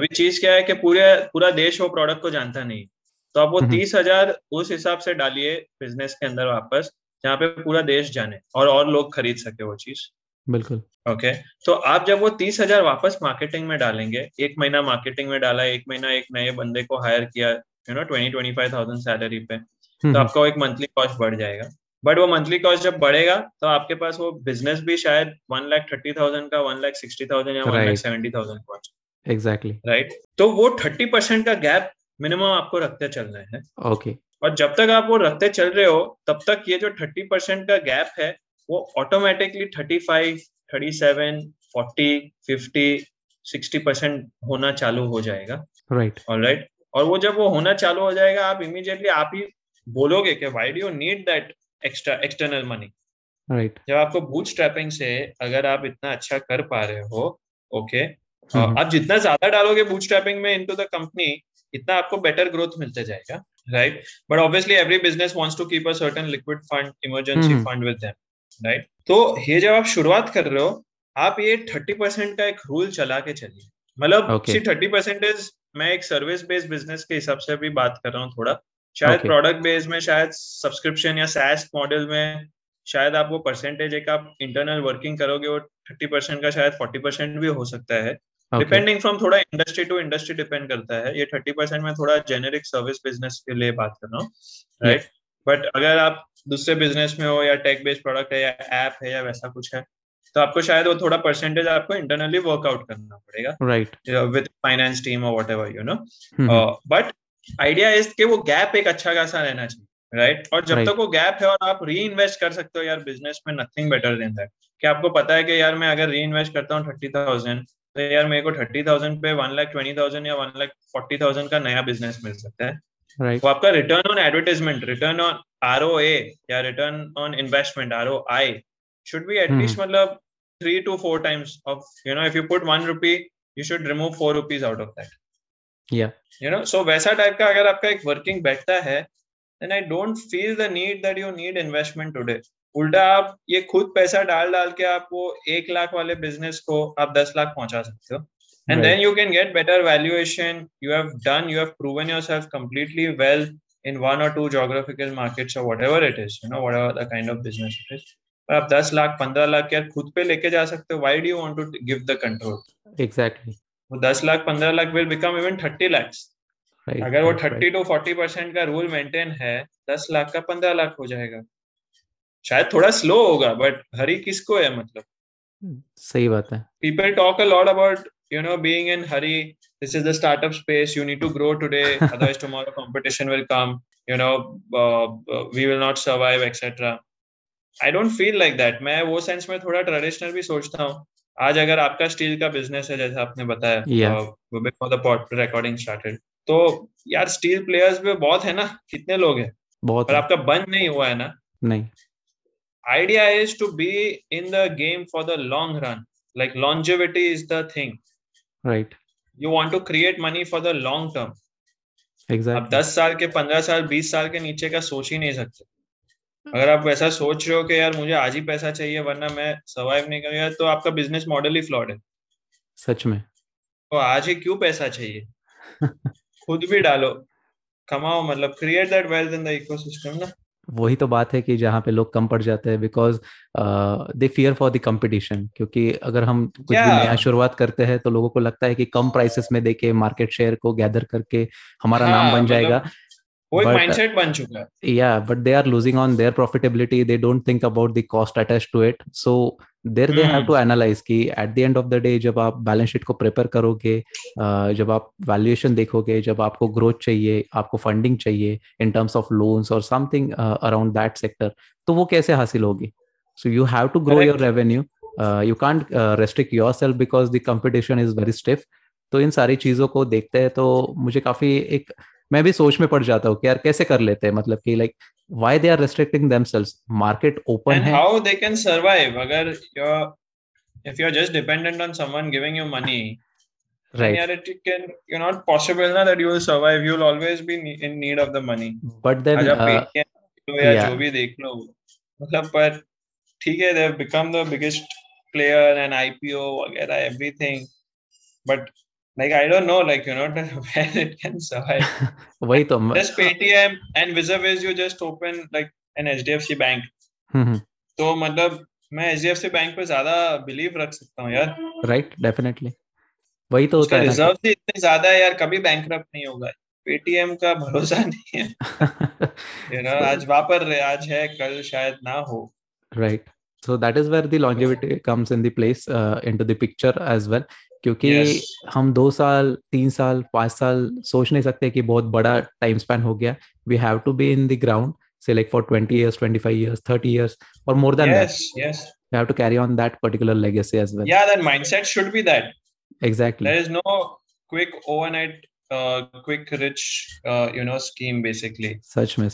अभी चीज क्या है कि पूरा देश वो प्रोडक्ट को जानता नहीं, तो आप वो 30,000 उस हिसाब से डालिए बिजनेस के अंदर वापस, जहाँ पे पूरा देश जाने और लोग खरीद सके वो चीज, बिल्कुल। ओके, तो आप जब वो 30,000 वापस मार्केटिंग में डालेंगे, एक महीना मार्केटिंग में डाला, एक महीना एक नए बंदे को हायर किया, यू नो, 20-25,000 सैलरी पे, तो आपका एक मंथली कॉस्ट बढ़ जाएगा। बट वो मंथली कॉस्ट जब बढ़ेगा तो आपके पास वो बिजनेस भी शायद 1,30,000 का 1,60,000 या 1,70,000 पहुंच, एग्जैक्टली, राइट। तो वो 30% का गैप मिनिमम आपको रखते चलना है। ओके, और जब तक आप वो रखते चल रहे हो, तब तक ये जो 30% का गैप है वो ऑटोमेटिकली 35, 37, 40, 50, 60% होना चालू हो जाएगा, राइट, ऑलराइट। और वो जब वो होना चालू हो जाएगा, आप इमीडिएटली आप ही बोलोगे कि why do you need that extra external money, right. जब आपको बूटस्ट्रैपिंग से अगर आप इतना अच्छा कर पा रहे हो, ओके, आप जितना ज्यादा डालोगे बूटस्ट्रैपिंग में इनटू द कंपनी, इतना आपको बेटर ग्रोथ मिलता जाएगा, right. But obviously every business wants to keep a certain liquid fund, emergency fund with them, right. तो ये जब आप शुरुआत कर रहे हो, आप ये 30% का एक रूल चला के चलिए, मतलब 30% इज, मैं एक सर्विस बेस्ड बिजनेस के हिसाब से भी बात कर रहा हूँ थोड़ा, शायद प्रोडक्ट बेस्ड में, शायद सब्सक्रिप्शन या SaaS मॉडल में, शायद आप वो परसेंटेज एक आप इंटरनल वर्किंग करोगे वो 30% का शायद 40% भी हो सकता है, डिपेंडिंग फ्रॉम थोड़ा इंडस्ट्री टू इंडस्ट्री डिपेंड करता है। ये 30% में थोड़ा जेनेरिक सर्विस बिजनेस के लिए बात कर रहा हूँ, राइट। बट अगर आप दूसरे बिजनेस में हो या टेक बेस्ड प्रोडक्ट है या ऐप है या वैसा कुछ है, तो आपको शायद वो थोड़ा परसेंटेज आपको इंटरनली वर्कआउट करना पड़ेगा, राइट, विद फाइनेंस टीम और whatever, you know. But idea is कि वो गैप एक अच्छा खासा रहना चाहिए, राइट। और जब तक वो गैप है और आप री इन्वेस्ट कर सकते हो यार बिजनेस में, नथिंग बेटर देन दैट। कि आपको पता है कि यार मैं अगर री इन्वेस्ट करता हूँ 30,000, तो यार मेरे को 30,000 पे 1,20,000 या 1,40,000 का नया बिजनेस मिल सकता है, right। वो आपका return on advertisement, return on ROA या return on investment ROI should be at least मतलब 3 to 4 times of, you know, if you put 1 rupee you should remove 4 rupees out of that, या you know. So वैसा type का अगर आपका एक working बैठता है, then I don't feel the need that you need investment today. उल्टा आप ये खुद पैसा डाल डाल के आप वो 1 लाख वाले बिजनेस को आप 10 लाख पहुंचा सकते हो, and then you can get better valuation. You have proven yourself completely well in 1 or 2 geographical markets, whatever it is, you know, whatever the kind of business it is. आप 10 लाख 15 लाख यार खुद पे लेके जा सकते हो। Why do you want to give the control? Exactly, वो 10 lakh 15 lakh will become even 30 lakh. अगर वो 30 to 40% का रूल मेंटेन है, 10 लाख का 15 लाख हो जाएगा। शायद थोड़ा स्लो होगा, बट हरी किसको है, मतलब सही बात है। People talk a lot about, you know, being in hurry, this is the startup space, you need to grow today otherwise tomorrow competition will come, you know, we will not survive etcetera. I don't feel like that. मैं वो sense में थोड़ा traditional भी सोचता हूँ। आज अगर आपका स्टील का बिजनेस है, जैसा आपने बताया, तो यार स्टील प्लेयर्स भी बहुत है ना, कितने लोग हैं, बहुत, पर आपका बंद नहीं हुआ है ना। नहीं, idea is to be in the game for the long run, like longevity is the thing, right? You want to create money for the long term, exactly। आप 10 साल के, 15 साल, 20 साल के नीचे का सोच ही नहीं सकते। अगर आप ऐसा सोच रहे हो कि यार मुझे आज ही पैसा चाहिए वरना मैं सर्वाइव नहीं करूंगा, तो आपका बिजनेस मॉडल ही फ्लॉड है सच में। तो आज ही क्यों पैसा चाहिए? खुद भी डालो, कमाओ, मतलब create that wealth in the ecosystem ना। वही तो बात है कि जहाँ पे लोग कम पड़ जाते हैं, because they fear for the competition. क्योंकि अगर हम कुछ भी नया शुरुआत करते हैं तो लोगों को लगता है कि कम प्राइसेस में देके मार्केट शेयर को गैदर करके हमारा नाम बन जाएगा। वो एक माइंडसेट बन चुका है। या but they are losing on their profitability, they don't think about the cost attached to it. So there they have to analyse कि at the end of the day, जब आप बैलेंस शीट को prepare करोगे, जब आप valuation देखोगे, जब आपको ग्रोथ चाहिए, आपको फंडिंग चाहिए इन टर्म्स ऑफ लोन्स और समथिंग अराउंड दैट सेक्टर, तो वो कैसे हासिल होगी? So you have to grow your revenue, you can't restrict yourself because the competition is very stiff. तो इन सारी चीजों को देखते हैं तो मुझे काफी एक, मैं भी सोच में पड़ जाता हूँ कि यार कैसे कर लेते हैं, मतलब कि like why they are restricting themselves. Market open है, and how they can survive. अगर if you are just dependent on someone giving you money, right, यार it can, you not possible ना that you will survive. You will always be in need of the money. But then जो भी देख लो, मतलब, पर ठीक है, they have become the biggest player and IPO वगैरह everything, but like I don't know, like, you know, where it can survive. वही तो, just Paytm and vis-a-vis you just open like an HDFC bank. तो मतलब मैं HDFC bank पे ज़्यादा belief रख सकता हूँ यार, right, definitely। वही तो होता है, reserve भी इतने ज़्यादा है यार, कभी bankrupt नहीं होगा। Paytm का भरोसा नहीं है, you know, आज वापर रहे, आज है, कल शायद ना हो, right। So that is where the longevity comes in the place, into the picture as well. क्योंकि yes, हम 2 साल, 3 साल, 5 साल सोच नहीं सकते कि बहुत बड़ा टाइम स्पैन हो गया। We have to be in the ground से like for 20 years, 25 years, 30 years और more than that. Yes, we have to carry on that particular legacy as well. Yeah, that mindset should be that. Exactly, there is no quick overnight quick rich, you know, scheme basically. सच में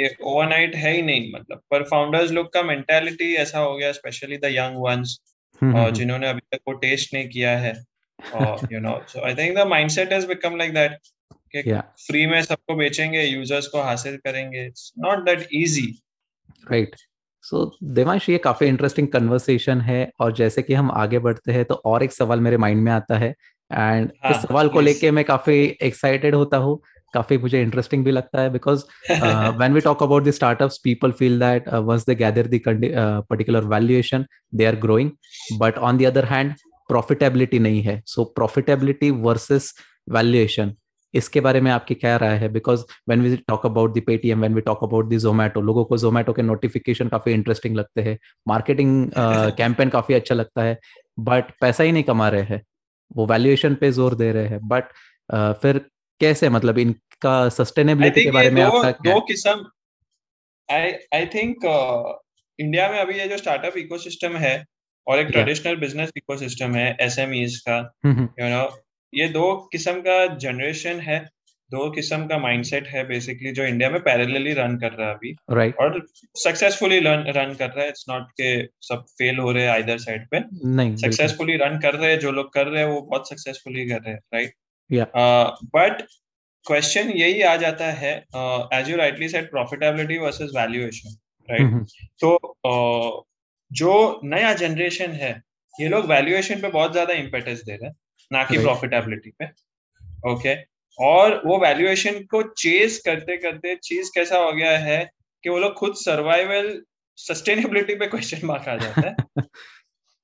ये overnight है ही नहीं, मतलब। पर founders लोग का mentality ऐसा हो गया, स्पेशली द यंग वंस, जिन्होंने अभी तक वो टेस्ट नहीं किया है, you know. So I think the mindset has become like that कि फ्री में सबको बेचेंगे, यूजर्स को हासिल करेंगे। It's not that easy, right. So Devansh, ये काफी इंटरेस्टिंग कन्वर्सेशन है, और जैसे कि हम आगे बढ़ते हैं तो और एक सवाल मेरे माइंड में आता है, एंड इस सवाल को लेके मैं काफी एक्साइटेड होता हूँ, काफी मुझे इंटरेस्टिंग भी लगता है, because when we talk about the startups, people feel that once they gather the particular valuation, they are growing. But on the other hand, profitability नहीं है. सो प्रॉफिटेबिलिटी वर्सेस वैल्यूएशन, इसके बारे में आपकी क्या राय है? Because when we talk about the Paytm, when we talk about the Zomato, लोगों को जोमेटो के नोटिफिकेशन काफी इंटरेस्टिंग लगते हैं, मार्केटिंग कैंपेन काफी अच्छा लगता है, बट पैसा ही नहीं कमा रहे हैं, वो वैल्यूएशन पे जोर दे रहे हैं. बट फिर कैसे, मतलब इनका सस्टेनेबिलिटी के बारे में आपका क्या? दो किस्म, आई थिंक इंडिया में अभी ये जो स्टार्टअप इकोसिस्टम है और एक ट्रेडिशनल बिजनेस इकोसिस्टम है एसएमईज का, यू नो, ये दो किस्म का जनरेशन है, दो किस्म का माइंडसेट है बेसिकली, जो इंडिया में पैरेलली रन कर रहा है अभी, right. और सक्सेसफुली रन कर रहा है. इट्स नॉट के सब फेल हो रहे हैं आइदर साइड पे, नहीं, सक्सेसफुली रन कर रहे हैं, जो लोग कर रहे हैं वो बहुत सक्सेसफुली कर रहे हैं, राइट. बट क्वेश्चन यही आ जाता है, as you rightly said, profitability versus valuation, right. तो जो नया जनरेशन है ये लोग वैल्यूएशन पे बहुत ज्यादा इम्पेटस दे रहे हैं, ना कि प्रॉफिटेबिलिटी पे, ओके. और वो वैल्यूएशन को चेस करते करते चीज कैसा हो गया है कि वो लोग खुद सर्वाइवल, सस्टेनेबिलिटी पे क्वेश्चन मार्क आ जाता है.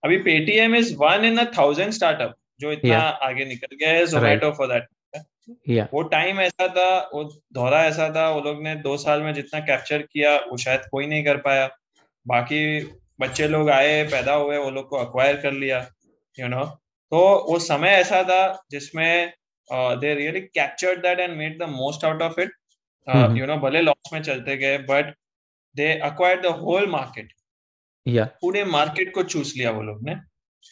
अभी Paytm is one in 1,000 startup जो इतना आगे निकल गया है, जोमेटो फॉर दैट. वो टाइम ऐसा था, वो दौरा ऐसा था, वो लोग ने 2 साल में जितना कैप्चर किया वो शायद कोई नहीं कर पाया. बाकी बच्चे लोग आए, पैदा हुए, वो लोग को अक्वायर कर लिया, यू नो. तो वो समय ऐसा था जिसमें they really captured that and made the most out of it, you know. भले लॉस में चलते गए but they acquired the whole market, पूरे मार्केट को चूस लिया वो लोग ने.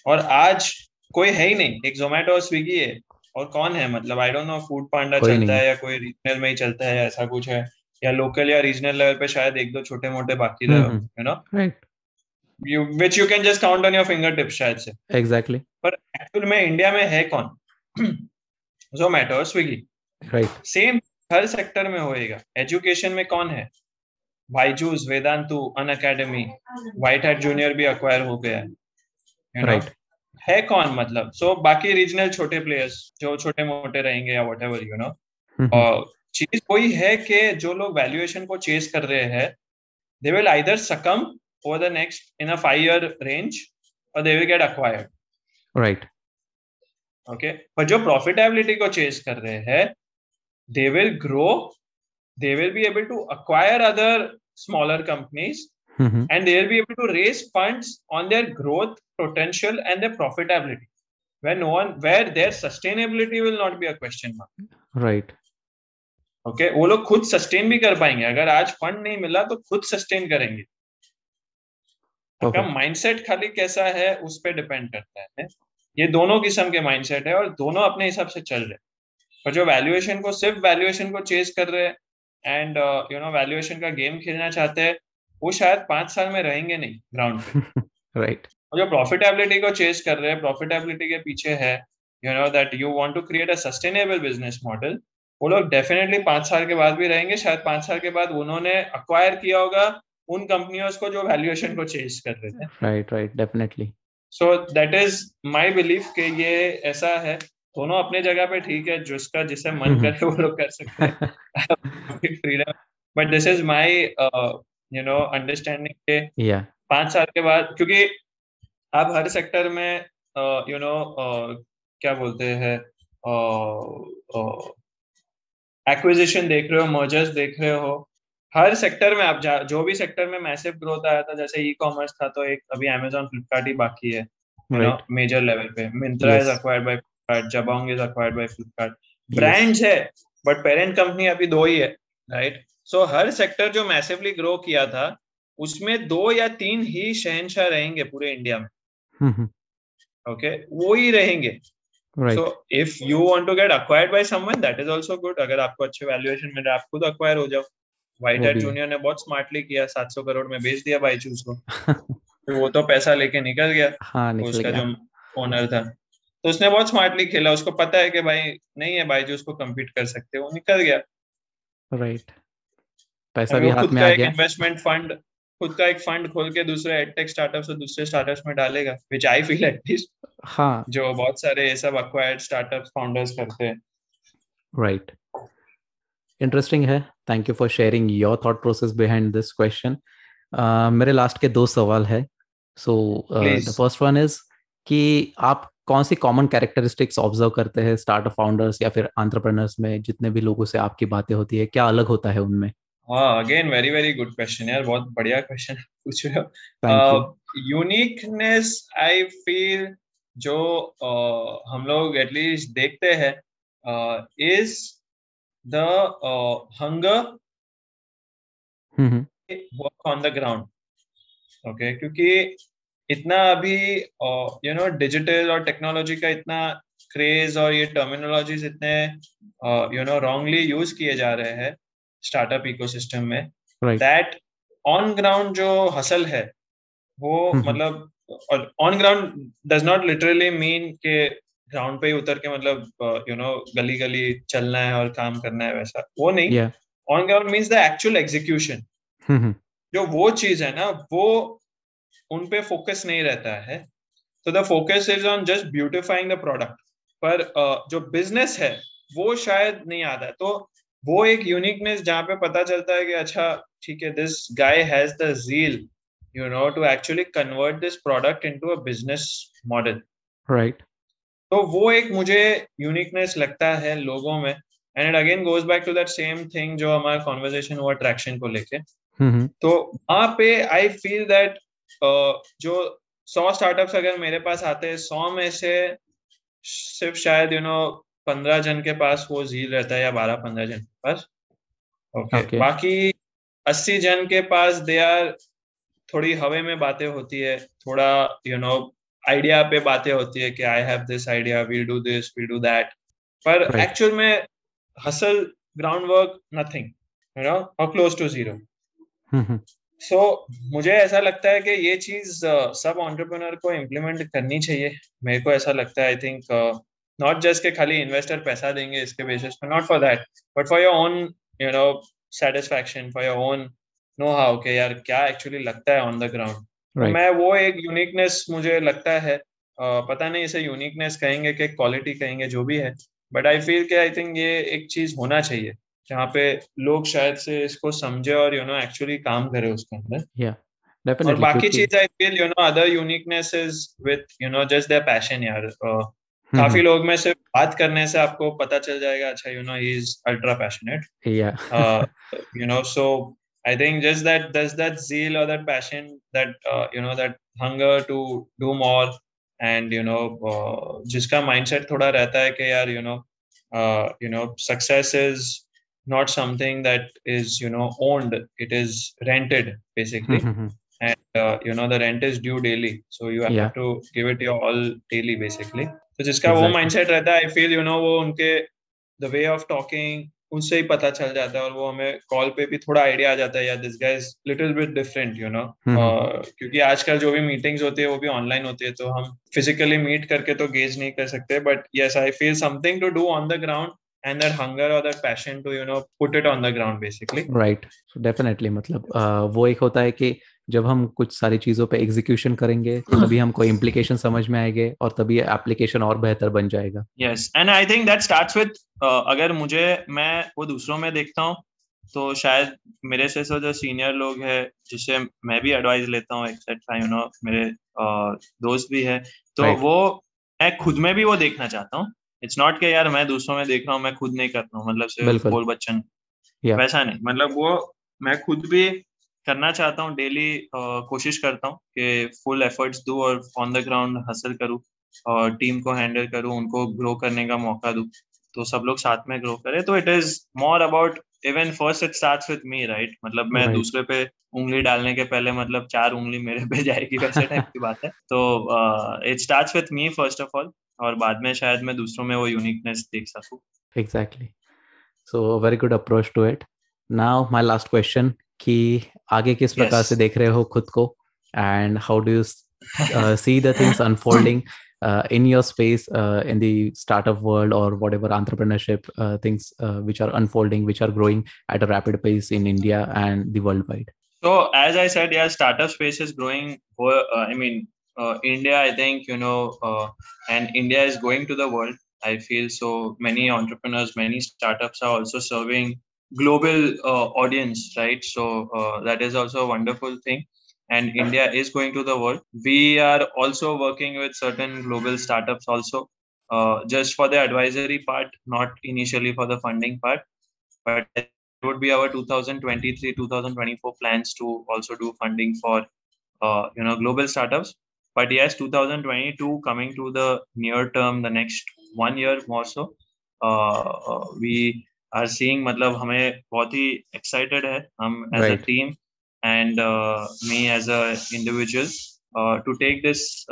और आज कोई है ही नहीं, एक जोमेटो और स्विगी है, और कौन है, मतलब I don't know, Foodpanda चलता है या कोई रीजनल में ही चलता है, ऐसा कुछ है, या लोकल या रीजनल लेवल पे शायद एक दो छोटे मोटे बाकी, you know, which you can just count on your fingertips शायद से. Exactly. पर एक्चुअल में इंडिया में है कौन? Zomato और Swiggy. Right. Same हर सेक्टर में होएगा. एजुकेशन में कौन है? बायजू, वेदांतु, अनअकैडमी, व्हाइटहार्ट जूनियर भी अक्वायर हो गया है, you know? Right. है कौन, मतलब सो बाकी रीजनल छोटे प्लेयर्स जो छोटे मोटे रहेंगे या व्हाटएवर, यू नो. और चीज कोई है कि जो लोग वैल्यूएशन को चेस कर रहे हैं, they will either succumb over the next in a 5-year range or they will get acquired, right, okay. पर जो profitability को chase कर रहे हैं, they will grow, they will be able to acquire other smaller companies, mm-hmm. and they will be able to raise funds on their growth potential and their profitability where their sustainability will not be a question mark, right, okay. वो लोग खुद sustain भी कर पाएंगे, अगर आज fund नहीं मिला तो खुद sustain करेंगे. माइंडसेट खाली कैसा है उस पर डिपेंड करता है. ये दोनों किस्म के माइंडसेट है और दोनों अपने हिसाब से चल रहे हैं. पर जो वैल्यूएशन को, सिर्फ वैल्यूएशन को चेस कर रहे हैं एंड यू नो वैल्यूएशन का गेम खेलना चाहते हैं, वो शायद 5 साल में रहेंगे नहीं ग्राउंड पे, राइट. और जो प्रॉफिटेबिलिटी को चेस कर रहे हैं, प्रॉफिटेबिलिटी के पीछे है, you know that you want to create a sustainable business model, वो लोग डेफिनेटली 5 साल के बाद भी रहेंगे. शायद 5 साल के बाद उन्होंने अक्वायर किया होगा उन कंपनियों को जो वैल्यूएशन को चेस कर रहे थे, right, right, definitely. So that is my belief कि ये ऐसा है, दोनों अपने जगह पे ठीक है, जिसका जिसे मन करे वो लोग कर सकते हैं, freedom. But this is my you know understanding के 5 साल के बाद, क्योंकि आप हर सेक्टर में यू नो क्या बोलते हैं, एक्विजिशन देख रहे हो, मर्जर्स देख रहे हो, हर सेक्टर में आप जो भी सेक्टर में मैसिव ग्रोथ आया था, जैसे ई कॉमर्स था तो एक अभी अमेजोन फ्लिपकार्ट ही बाकी है, यू नो, मेजर लेवल पे. Myntra is acquired by Flipkart, Jabong is acquired by Flipkart. Brands है बट पेरेंट कंपनी अभी 2 ही है, राइट. सो हर सेक्टर जो मैसिवली ग्रो किया था उसमें 2 या 3 ही शहनशाह रहेंगे पूरे इंडिया में, ओके, वो ही रहेंगे. So if you want to get acquired by someone, that is also good. अगर आपको अच्छे वैल्यूएशन मिल रहा है, आप खुद अक्वायर हो जाओ. व्हाइटहार्ट जूनियर ने बहुत स्मार्टली किया, 700 करोड़ में बेच दिया बायजूस को. तो वो तो पैसा लेके निकल गया, हाँ, निकल उसका गया. जो ओनर था तो उसने बहुत स्मार्टली खेला, उसको पता है कि भाई नहीं है बायजूस को कम्पीट कर सकते, वो निकल गया, राइट. पैसा भी हाथ में आ गया. इन्वेस्टमेंट फंड, खुद का एक फंड खोल के दूसरे एडटेक स्टार्टअप्स और दूसरे स्टार्टअप्स में डालेगा, व्हिच आई फील एटलीस्ट, हाँ, जो बहुत सारे ये सब एक्वायर्ड स्टार्टअप्स फाउंडर्स करते हैं, राइट. इंटरेस्टिंग है. Thank you for sharing your thought process behind this question. मेरे लास्ट के 2 सवाल है. So the first one is कि आप कौन सी कॉमन कैरेक्टरिस्टिक्स ऑब्जर्व करते हैं स्टार्टअप फाउंडर्स या फिर एंटरप्रेन्योर्स में? जितने भी लोगों से आपकी बातें होती है, क्या अलग होता है उनमें? Again very very good question यार, बहुत बढ़िया क्वेश्चन पूछ रहे हो। यूनिकनेस आई फील जो हम लोग एटलीस्ट देखते हैं is the hunger work on the ground. Okay, क्योंकि इतना अभी यू नो डिजिटल और टेक्नोलॉजी का इतना क्रेज और ये टर्मिनोलॉजीज इतने यू नो रॉन्गली यूज किए जा रहे हैं स्टार्टअप इकोसिस्टम में, दैट ऑन ग्राउंड जो हसल है वो मतलब on ground does not literally mean के ग्राउंड पे ही उतर के मतलब यू नो गली गली चलना है और काम करना है, वैसा वो नहीं। On ground means the actual execution, जो वो चीज है ना वो उन पे फोकस नहीं रहता है। तो the focus is on just beautifying the product, पर जो बिजनेस है वो शायद नहीं आता। तो वो एक यूनिकनेस जहाँ पे पता चलता है कि अच्छा ठीक है, this guy has the zeal you know to actually convert this product into a business model, right. तो वो एक मुझे यूनिकनेस लगता है लोगों में। And it again goes back to that same thing जो हमारा कॉन्वर्जेशन हुआ ट्रैक्शन को लेके। तो वहाँ पे आई फील दैट जो 100 स्टार्टअप्स अगर मेरे पास आते हैं, 100 में से सिर्फ शायद यू नो 15 जन के पास वो झील रहता है या 12-15 जन के पास। ओके, बाकी 80 जन के पास दे आर थोड़ी हवे में बातें होती है, थोड़ा यू नो आइडिया पे बातें होती है कि I have this idea, we'll do this, we'll do that, पर एक्चुअल में hustle, ground work, nothing you know, और क्लोज टू जीरो। सो मुझे ऐसा लगता है कि ये चीज सब एंटरप्रेन्योर को इम्प्लीमेंट करनी चाहिए। मेरे को ऐसा लगता है, आई थिंक नॉट जस्ट के खाली इन्वेस्टर पैसा देंगे इसके बेसिस पर, not for that, but for your own you know satisfaction, for your own know how के यार क्या एक्चुअली लगता है ऑन द ग्राउंड। मैं वो एक यूनिकनेस मुझे लगता है, पता नहीं इसे यूनिकनेस कहेंगे कि क्वालिटी कहेंगे, जो भी है, बट आई फील के आई थिंक ये एक चीज होना चाहिए जहाँ पे लोग शायद से इसको समझे और यू नो एक्चुअली काम करे उसके अंदर। और बाकी चीज I feel you know other uniqueness is with you know just their passion यार। काफी लोग में सिर्फ बात करने से आपको पता चल जाएगा अच्छा you know he is ultra passionate you know. So I think just that zeal और that passion, that you know that hunger to do more, and you know जिसका माइंडसेट थोड़ा रहता है कि यार you know success is not something that is you know owned, it is rented basically, and you know the rent is due daily, so you have to give it your all daily basically. So jiska wo mindset rehta hai, I feel you know wo unke the way of talking unse hi pata chal jata hai, aur wo hame call pe bhi thoda idea aa jata hai yaar this guy is little bit different you know, kyunki aajkal jo bhi meetings hoti hai wo bhi online hoti hai, to hum physically meet karke to gauge nahi kar sakte, but yes I feel something to do on the ground and that hunger or that passion to you know put it on the ground basically, right. So definitely मतलब वो एक होता है कि जब हम कुछ सारी चीजों पे एग्जीक्यूशन करेंगे तभी हमको इम्प्लीकेशन समझ में आएंगे और तभी एप्लीकेशन और बेहतर बन जाएगा। Yes, and I think that starts with, अगर मुझे, मैं वो दूसरों में देखता हूँ तो शायद मेरे से जो सीनियर लोग हैं जिससे मैं भी एडवाइस लेता हूँ एक्सेट्रा यू नो, मेरे दोस्त भी है, तो right. वो मैं खुद में भी वो देखना चाहता हूँ। इट्स नॉट के यार मैं दूसरों में देख रहा हूँ मैं खुद नहीं करता हूँ, मतलब सिर्फ बोल बच्चन वैसा नहीं, मतलब वो मैं खुद भी करना चाहता हूँ, डेली कोशिश करता हूँ कि फुल एफर्ट्स दूँ और ऑन द ग्राउंड हसल करूँ और टीम को हैंडल करूँ, उनको ग्रो करने का मौका दूँ, तो सब लोग साथ में ग्रो करें। तो it is more about even first it starts with me, right. मतलब मैं दूसरे पे उंगली डालने के पहले मतलब 4 उंगली मेरे पे जाएगी, वैसे टाइप की बात है। तो it starts with me first of all, और बाद में शायद मैं दूसरों में वो यूनिकनेस देख सकूं। Exactly, so very good approach to it. Now my last question कि आगे किस प्रकार से देख रहे हो खुद को, and how do you see the things unfolding in your space in the startup world और whatever entrepreneurship things which are unfolding, which are growing at a rapid pace in India and the world wide? So as I said यार, startup space is growing, I mean India, I think, you know, and India is going to the world. I feel so many entrepreneurs, many startups are also serving global audience, right? So that is also a wonderful thing. and India is going to the world. We are also working with certain global startups also, just for the advisory part, not initially for the funding part. But it would be our 2023-2024 plans to also do funding for, global startups. But yes, 2022 coming to the near term, the next 1 year more so, we are seeing, हमें बहुत ही excited है, हम as right. a team. And me as a individual to take this,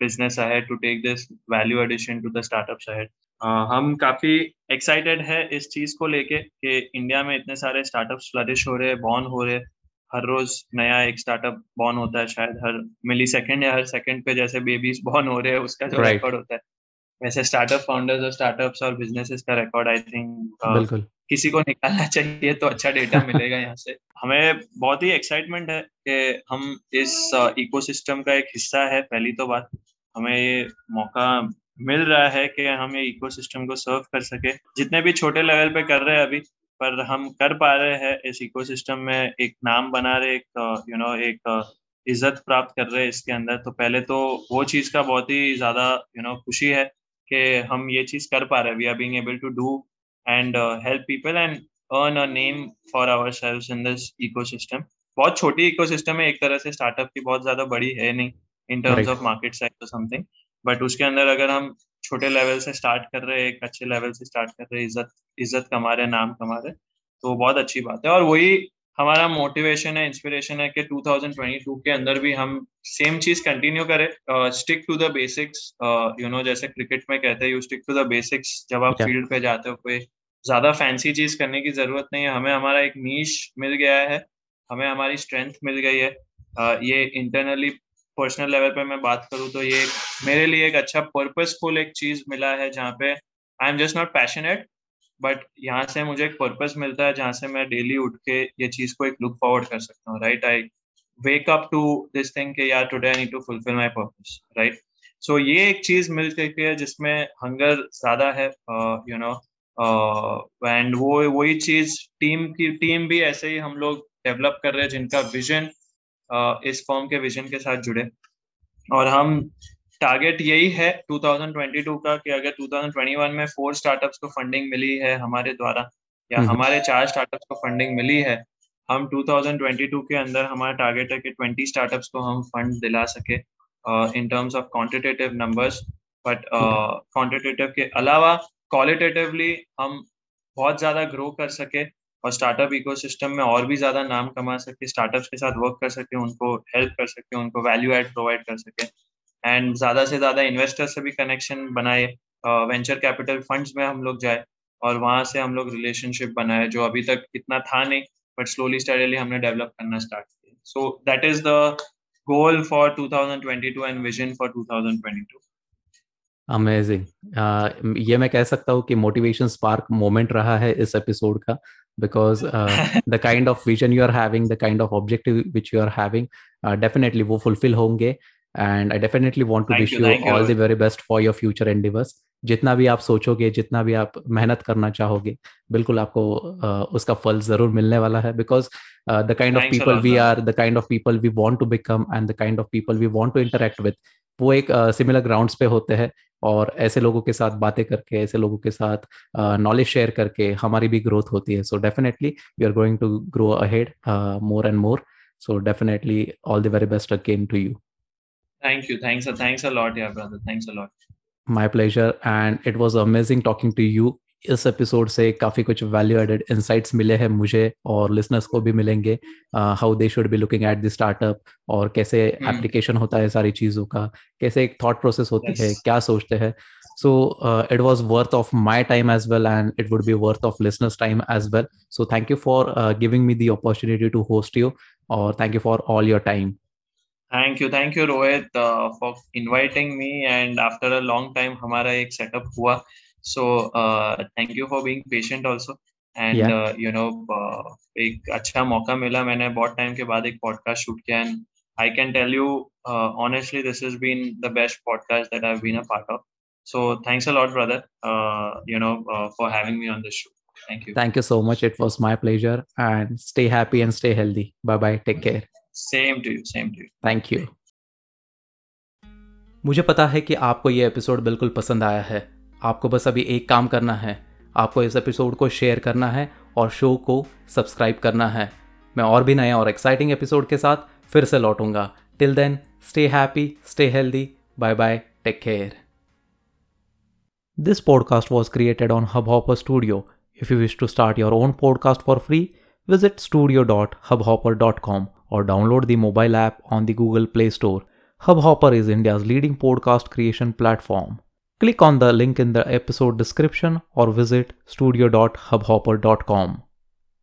business ahead, to take this value addition to the startups ahead. हम काफी excited है इस चीज को लेके कि इंडिया में इतने सारे startups flourish हो रहे, born हो रहे, हर रोज नया एक startup born होता है, शायद हर millisecond या हर second पे जैसे babies born हो रहे हैं उसका जो record होता है, वैसे startup founders और startups और businesses का record I think बिल्कुल किसी को निकालना चाहिए तो अच्छा डेटा मिलेगा यहाँ से। हमें बहुत ही एक्साइटमेंट है कि हम इस इकोसिस्टम का एक हिस्सा है। पहली तो बात हमें ये मौका मिल रहा है कि हम ये इकोसिस्टम को सर्व कर सके, जितने भी छोटे लेवल पे कर रहे हैं अभी, पर हम कर पा रहे हैं इस इकोसिस्टम में एक नाम बना रहे, एक इज्जत प्राप्त कर रहे हैं इसके अंदर। तो पहले तो वो चीज़ का बहुत ही ज़्यादा खुशी है कि हम ये चीज़ कर पा रहे हैं। We are being able to do and help people and earn a name for ourselves in this ecosystem. बहुत छोटी ecosystem है एक तरह से, startup की बहुत ज़्यादा बड़ी है नहीं in terms right. of market size or something. But उसके अंदर अगर हम छोटे level से start कर रहे हैं, एक अच्छे level से start कर रहे हैं, इज्जत कमा रहे, नाम कमा रहे, तो बहुत अच्छी बात है। और वही हमारा मोटिवेशन है, इंस्पिरेशन है कि 2022 के अंदर भी हम सेम चीज कंटिन्यू करें, स्टिक टू द बेसिक्स। जैसे क्रिकेट में कहते हैं, you stick to the basics. जब आप फील्ड पे जाते हो कोई ज्यादा फैंसी चीज करने की जरूरत नहीं है। हमें हमारा एक नीश मिल गया है, हमें हमारी स्ट्रेंथ मिल गई है। ये इंटरनली पर्सनल लेवल पे मैं बात करूँ तो ये मेरे लिए एक अच्छा पर्पसफुल एक चीज मिला है, जहाँ पे I am just not passionate, but यहाँ से मुझे एक पर्पस मिलता है, जहाँ से मैं डेली उठ के ये चीज को एक लुक फॉरवर्ड कर सकता हूँ। Right, I wake up to this thing कि यार today I need to fulfil my purpose. Right, so ये एक चीज मिल सकती है जिसमें हंगर ज्यादा है, एंड वही चीज टीम भी ऐसे ही हम लोग डेवलप कर रहे हैं जिनका विजन इस फॉर्म के विजन के साथ जुड़े। और हम टारगेट यही है 2022 का कि अगर 2021 में 4 स्टार्टअप्स को फंडिंग मिली है हमारे द्वारा, या हमारे 4 स्टार्टअप्स को फंडिंग मिली है, हम 2022 के अंदर हमारा टारगेट है कि 20 स्टार्टअप्स को हम फंड दिला सके in terms of quantitative numbers. But quantitative के अलावा क्वालिटेटिवली हम बहुत ज़्यादा ग्रो कर सके और स्टार्टअप इकोसिस्टम में और भी ज़्यादा नाम कमा सके, स्टार्टअप्स के साथ वर्क कर सके, उनको हेल्प कर सके, उनको वैल्यू ऐड प्रोवाइड कर सके, एंड ज़्यादा से ज़्यादा इन्वेस्टर से भी कनेक्शन बनाए, वेंचर कैपिटल फंड्स में हम लोग जाए और वहाँ से हम लोग रिलेशनशिप बनाए, जो अभी तक इतना था नहीं, बट स्लोली स्टडीली हमने डेवलप करना स्टार्ट किया। So that is the goal for 2022 and vision for 2022। Amazing. ये मैं कह सकता हूँ कि मोटिवेशन स्पार्क मोमेंट रहा है इस एपिसोड का, because the kind of vision you are having, the kind of objective which you are having, definitely वो फुलफिल होंगे। And I definitely want to wish you all the very best for your future endeavours. जितना भी आप सोचोगे, जितना भी आप मेहनत करना चाहोगे, बिल्कुल आपको उसका फल जरूर मिलने वाला है, because the kind of people we are, the kind of people we want to become and the kind of people we want to interact with, वो एक सिमिलर ग्राउंड्स पे होते हैं। और ऐसे लोगों के साथ बातें करके, ऐसे लोगों के साथ नॉलेज शेयर करके हमारी भी ग्रोथ होती है। So definitely you are going to grow ahead more and more. So definitely all the very best again to you. Thank you. Thanks a lot, yeah, brother. Thanks a lot. My pleasure. And it was amazing talking to you. इस episode से काफ़ी कुछ value added insights मिले हैं मुझे, और listeners को भी मिलेंगे, how they should be looking at the startup, और कैसे एप्लीकेशन होता है सारी चीज़ों का, कैसे एक थॉट प्रोसेस होती yes. है, क्या सोचते हैं। So it was worth of my time as well and it would be worth of listeners time as well. So thank you for giving me the opportunity to host you, और thank you for all your time. Thank you, Rohit, for inviting me. And after a long time, हमारा एक setup हुआ, so thank you for being patient also. And yeah. एक अच्छा मौका मिला, मैंने बहुत time के बाद एक podcast shoot किया, and I can tell you honestly, this has been the best podcast that I've been a part of. So thanks a lot, brother. For having me on the show. Thank you. Thank you so much. It was my pleasure. And stay happy and stay healthy. Bye bye. Take care. Same to you. Thank you. मुझे पता है कि आपको ये episode बिल्कुल पसंद आया है। आपको बस अभी एक काम करना है, आपको इस एपिसोड को शेयर करना है और शो को सब्सक्राइब करना है। मैं और भी नए और एक्साइटिंग एपिसोड के साथ फिर से लौटूंगा। Till then stay happy, stay healthy, bye bye, take care. This podcast was created on Hubhopper Studio. If you wish to start your own podcast for free, visit studio.hubhopper.com or download the mobile app on the Google Play Store. Hubhopper is India's leading podcast creation platform. Click on the link in the episode description or visit studio.hubhopper.com.